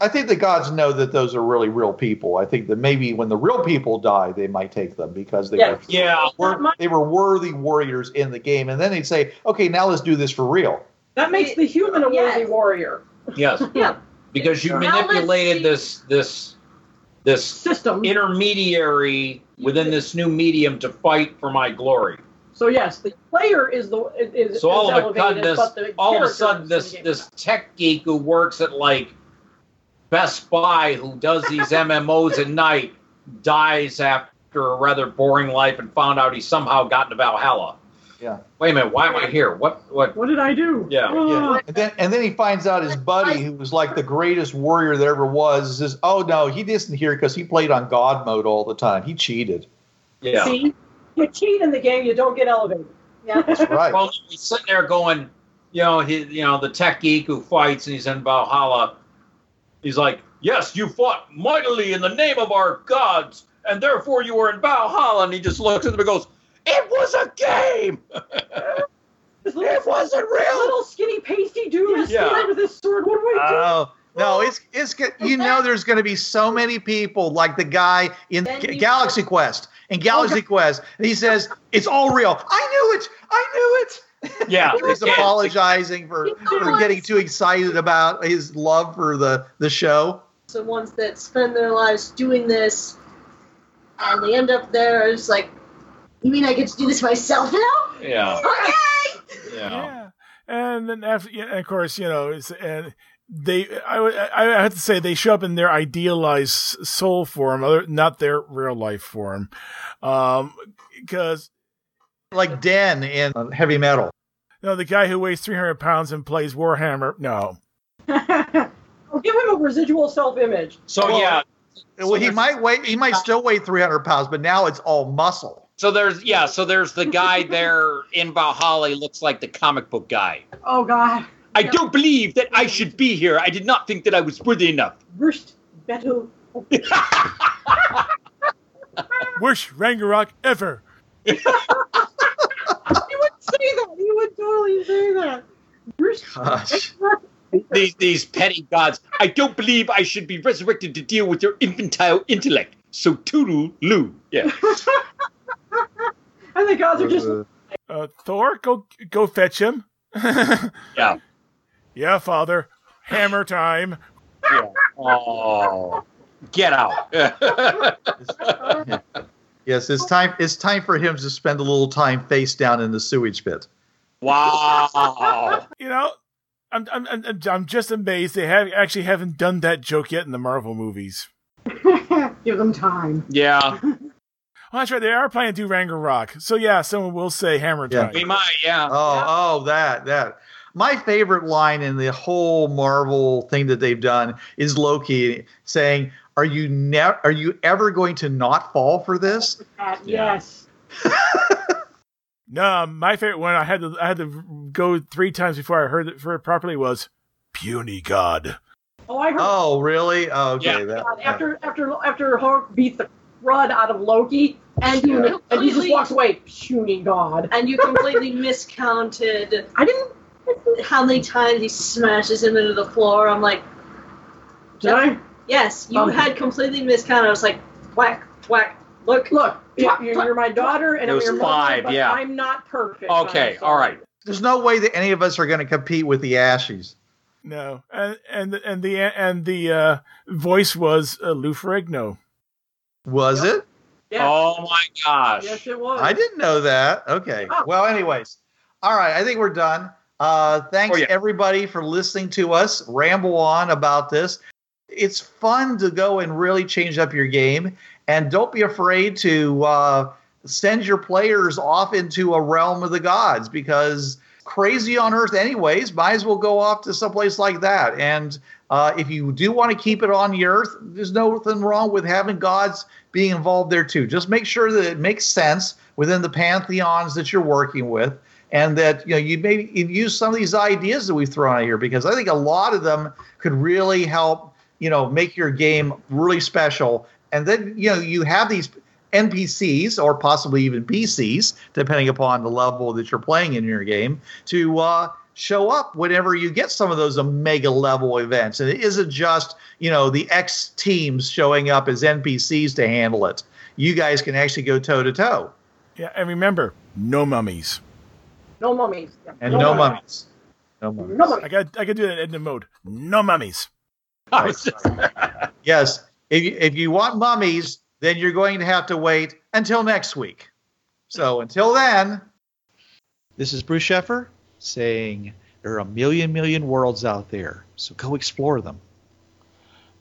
I think the gods know that those are really real people. I think that maybe when the real people die, they might take them because they, yeah. Were, yeah. were, they were worthy warriors in the game. And then they'd say, okay, now let's do this for real. That makes the human a yes. worthy warrior. Yes. yeah. Because you now manipulated this this this system intermediary within this new medium to fight for my glory. So yes, the player is the is so all of a sudden this all of a sudden this this tech geek who works at like Best Buy who does these M M Os at night dies after a rather boring life and found out he somehow got into Valhalla. Yeah. Wait a minute, why am I here? What what What did I do? Yeah. yeah. And then and then he finds out his buddy, who was like the greatest warrior there ever was, says, "Oh no, he isn't here because he played on God mode all the time. He cheated." Yeah. See? You cheat in the game, you don't get elevated. Yeah, that's right. Well, he's sitting there going, you know, he, you know, the tech geek who fights, and he's in Valhalla. He's like, "Yes, you fought mightily in the name of our gods, and therefore you were in Valhalla." And he just looks at them and goes, "It was a game. This little, it wasn't real." Little skinny pasty dude is yeah. standing with his sword. What do I do? Uh, no, it's it's is, you know, there's going to be so many people like the guy in G- Galaxy know. Quest. In Galaxy oh, Quest, and he says, it's all real. I knew it. I knew it. Yeah. He's apologizing for, for getting too excited about his love for the, the show. So ones that spend their lives doing this, and they end up there, it's like, you mean I get to do this myself now? Yeah. Okay. Yeah. yeah. And then, after, yeah, of course, you know, it's, and they, I, I have to say, they show up in their idealized soul form, other, not their real life form. Um, because. Like Den in Heavy Metal. No, the guy who weighs three hundred pounds and plays Warhammer. No. Well, give him a residual self-image. So, well, yeah. Well, he might weigh, he might still weigh three hundred pounds, but now it's all muscle. So there's, yeah, so there's the guy there in Valhalla, he looks like the comic book guy. Oh, God. I yeah. don't believe that I should be here. I did not think that I was worthy enough. Worst battle. Worst Ragnarok ever. He would say that. He would totally say that. Worst Ragnarok. These, these petty gods. I don't believe I should be resurrected to deal with your infantile intellect. So toodaloo. Yeah. And the gods are just... Uh, Thor, go go fetch him. Yeah. Yeah, father. Hammer time. Yeah. Oh. Get out. Yes, it's time It's time for him to spend a little time face down in the sewage pit. Wow. You know, I'm, I'm, I'm, I'm just amazed they have, actually haven't done that joke yet in the Marvel movies. Give them time. Yeah. Oh, that's right. They are planning to do Ragnarok. So, yeah, someone will say hammer time. Yeah. We might, yeah. Oh, yeah. oh, that, that. My favorite line in the whole Marvel thing that they've done is Loki saying, are you ne- Are you ever going to not fall for this? Uh, yes. No, my favorite one, I had to I had to go three times before I heard it, heard it properly, was Puny God. Oh, I heard Oh, really? Oh, okay. Yeah. That, after, after, after Hulk beat the crud out of Loki. And you, yeah. and he just walks away, puny God. And you completely miscounted. I didn't. How many times he smashes him into the floor? I'm like, did no, I? Yes, you um, had completely miscounted. I was like, whack, whack. Look, look. Whack, you're, whack, you're my daughter, and I'm your mother. But yeah. I'm not perfect. Okay, all right. There's no way that any of us are going to compete with the Ashes. No, and and and the and the uh, voice was uh, Lou Ferrigno. Was yep. it? Yes. Oh, my gosh. Yes, it was. I didn't know that. Okay. Oh. Well, anyways. All right. I think we're done. Uh, thanks, oh, yeah. everybody, for listening to us ramble on about this. It's fun to go and really change up your game. And don't be afraid to uh, send your players off into a realm of the gods, because crazy on Earth anyways, might as well go off to someplace like that. And Uh, if you do want to keep it on the Earth, there's nothing wrong with having gods being involved there too. Just make sure that it makes sense within the pantheons that you're working with, and that, you know, you maybe use some of these ideas that we've thrown out here, because I think a lot of them could really help, you know, make your game really special. And then, you know, you have these N P Cs or possibly even P Cs, depending upon the level that you're playing in your game, to uh, show up whenever you get some of those mega level events. And it isn't just, you know, the X teams showing up as N P Cs to handle it. You guys can actually go toe to toe. Yeah. And remember, no mummies. No mummies. Yeah. And no, no, mummies. Mummies. no mummies. No mummies. I got, I could do that in Edna mode. No mummies. Oh, yes. If you, if you want mummies, then you're going to have to wait until next week. So until then, this is Bruce Sheffer, saying there are a million, million worlds out there, so go explore them.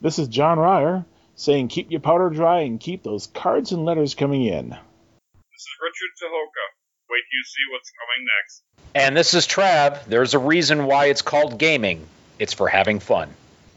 This is John Ryer, saying keep your powder dry and keep those cards and letters coming in. This is Richard Tahoka. Wait till you see what's coming next. And this is Trav. There's a reason why it's called gaming. It's for having fun.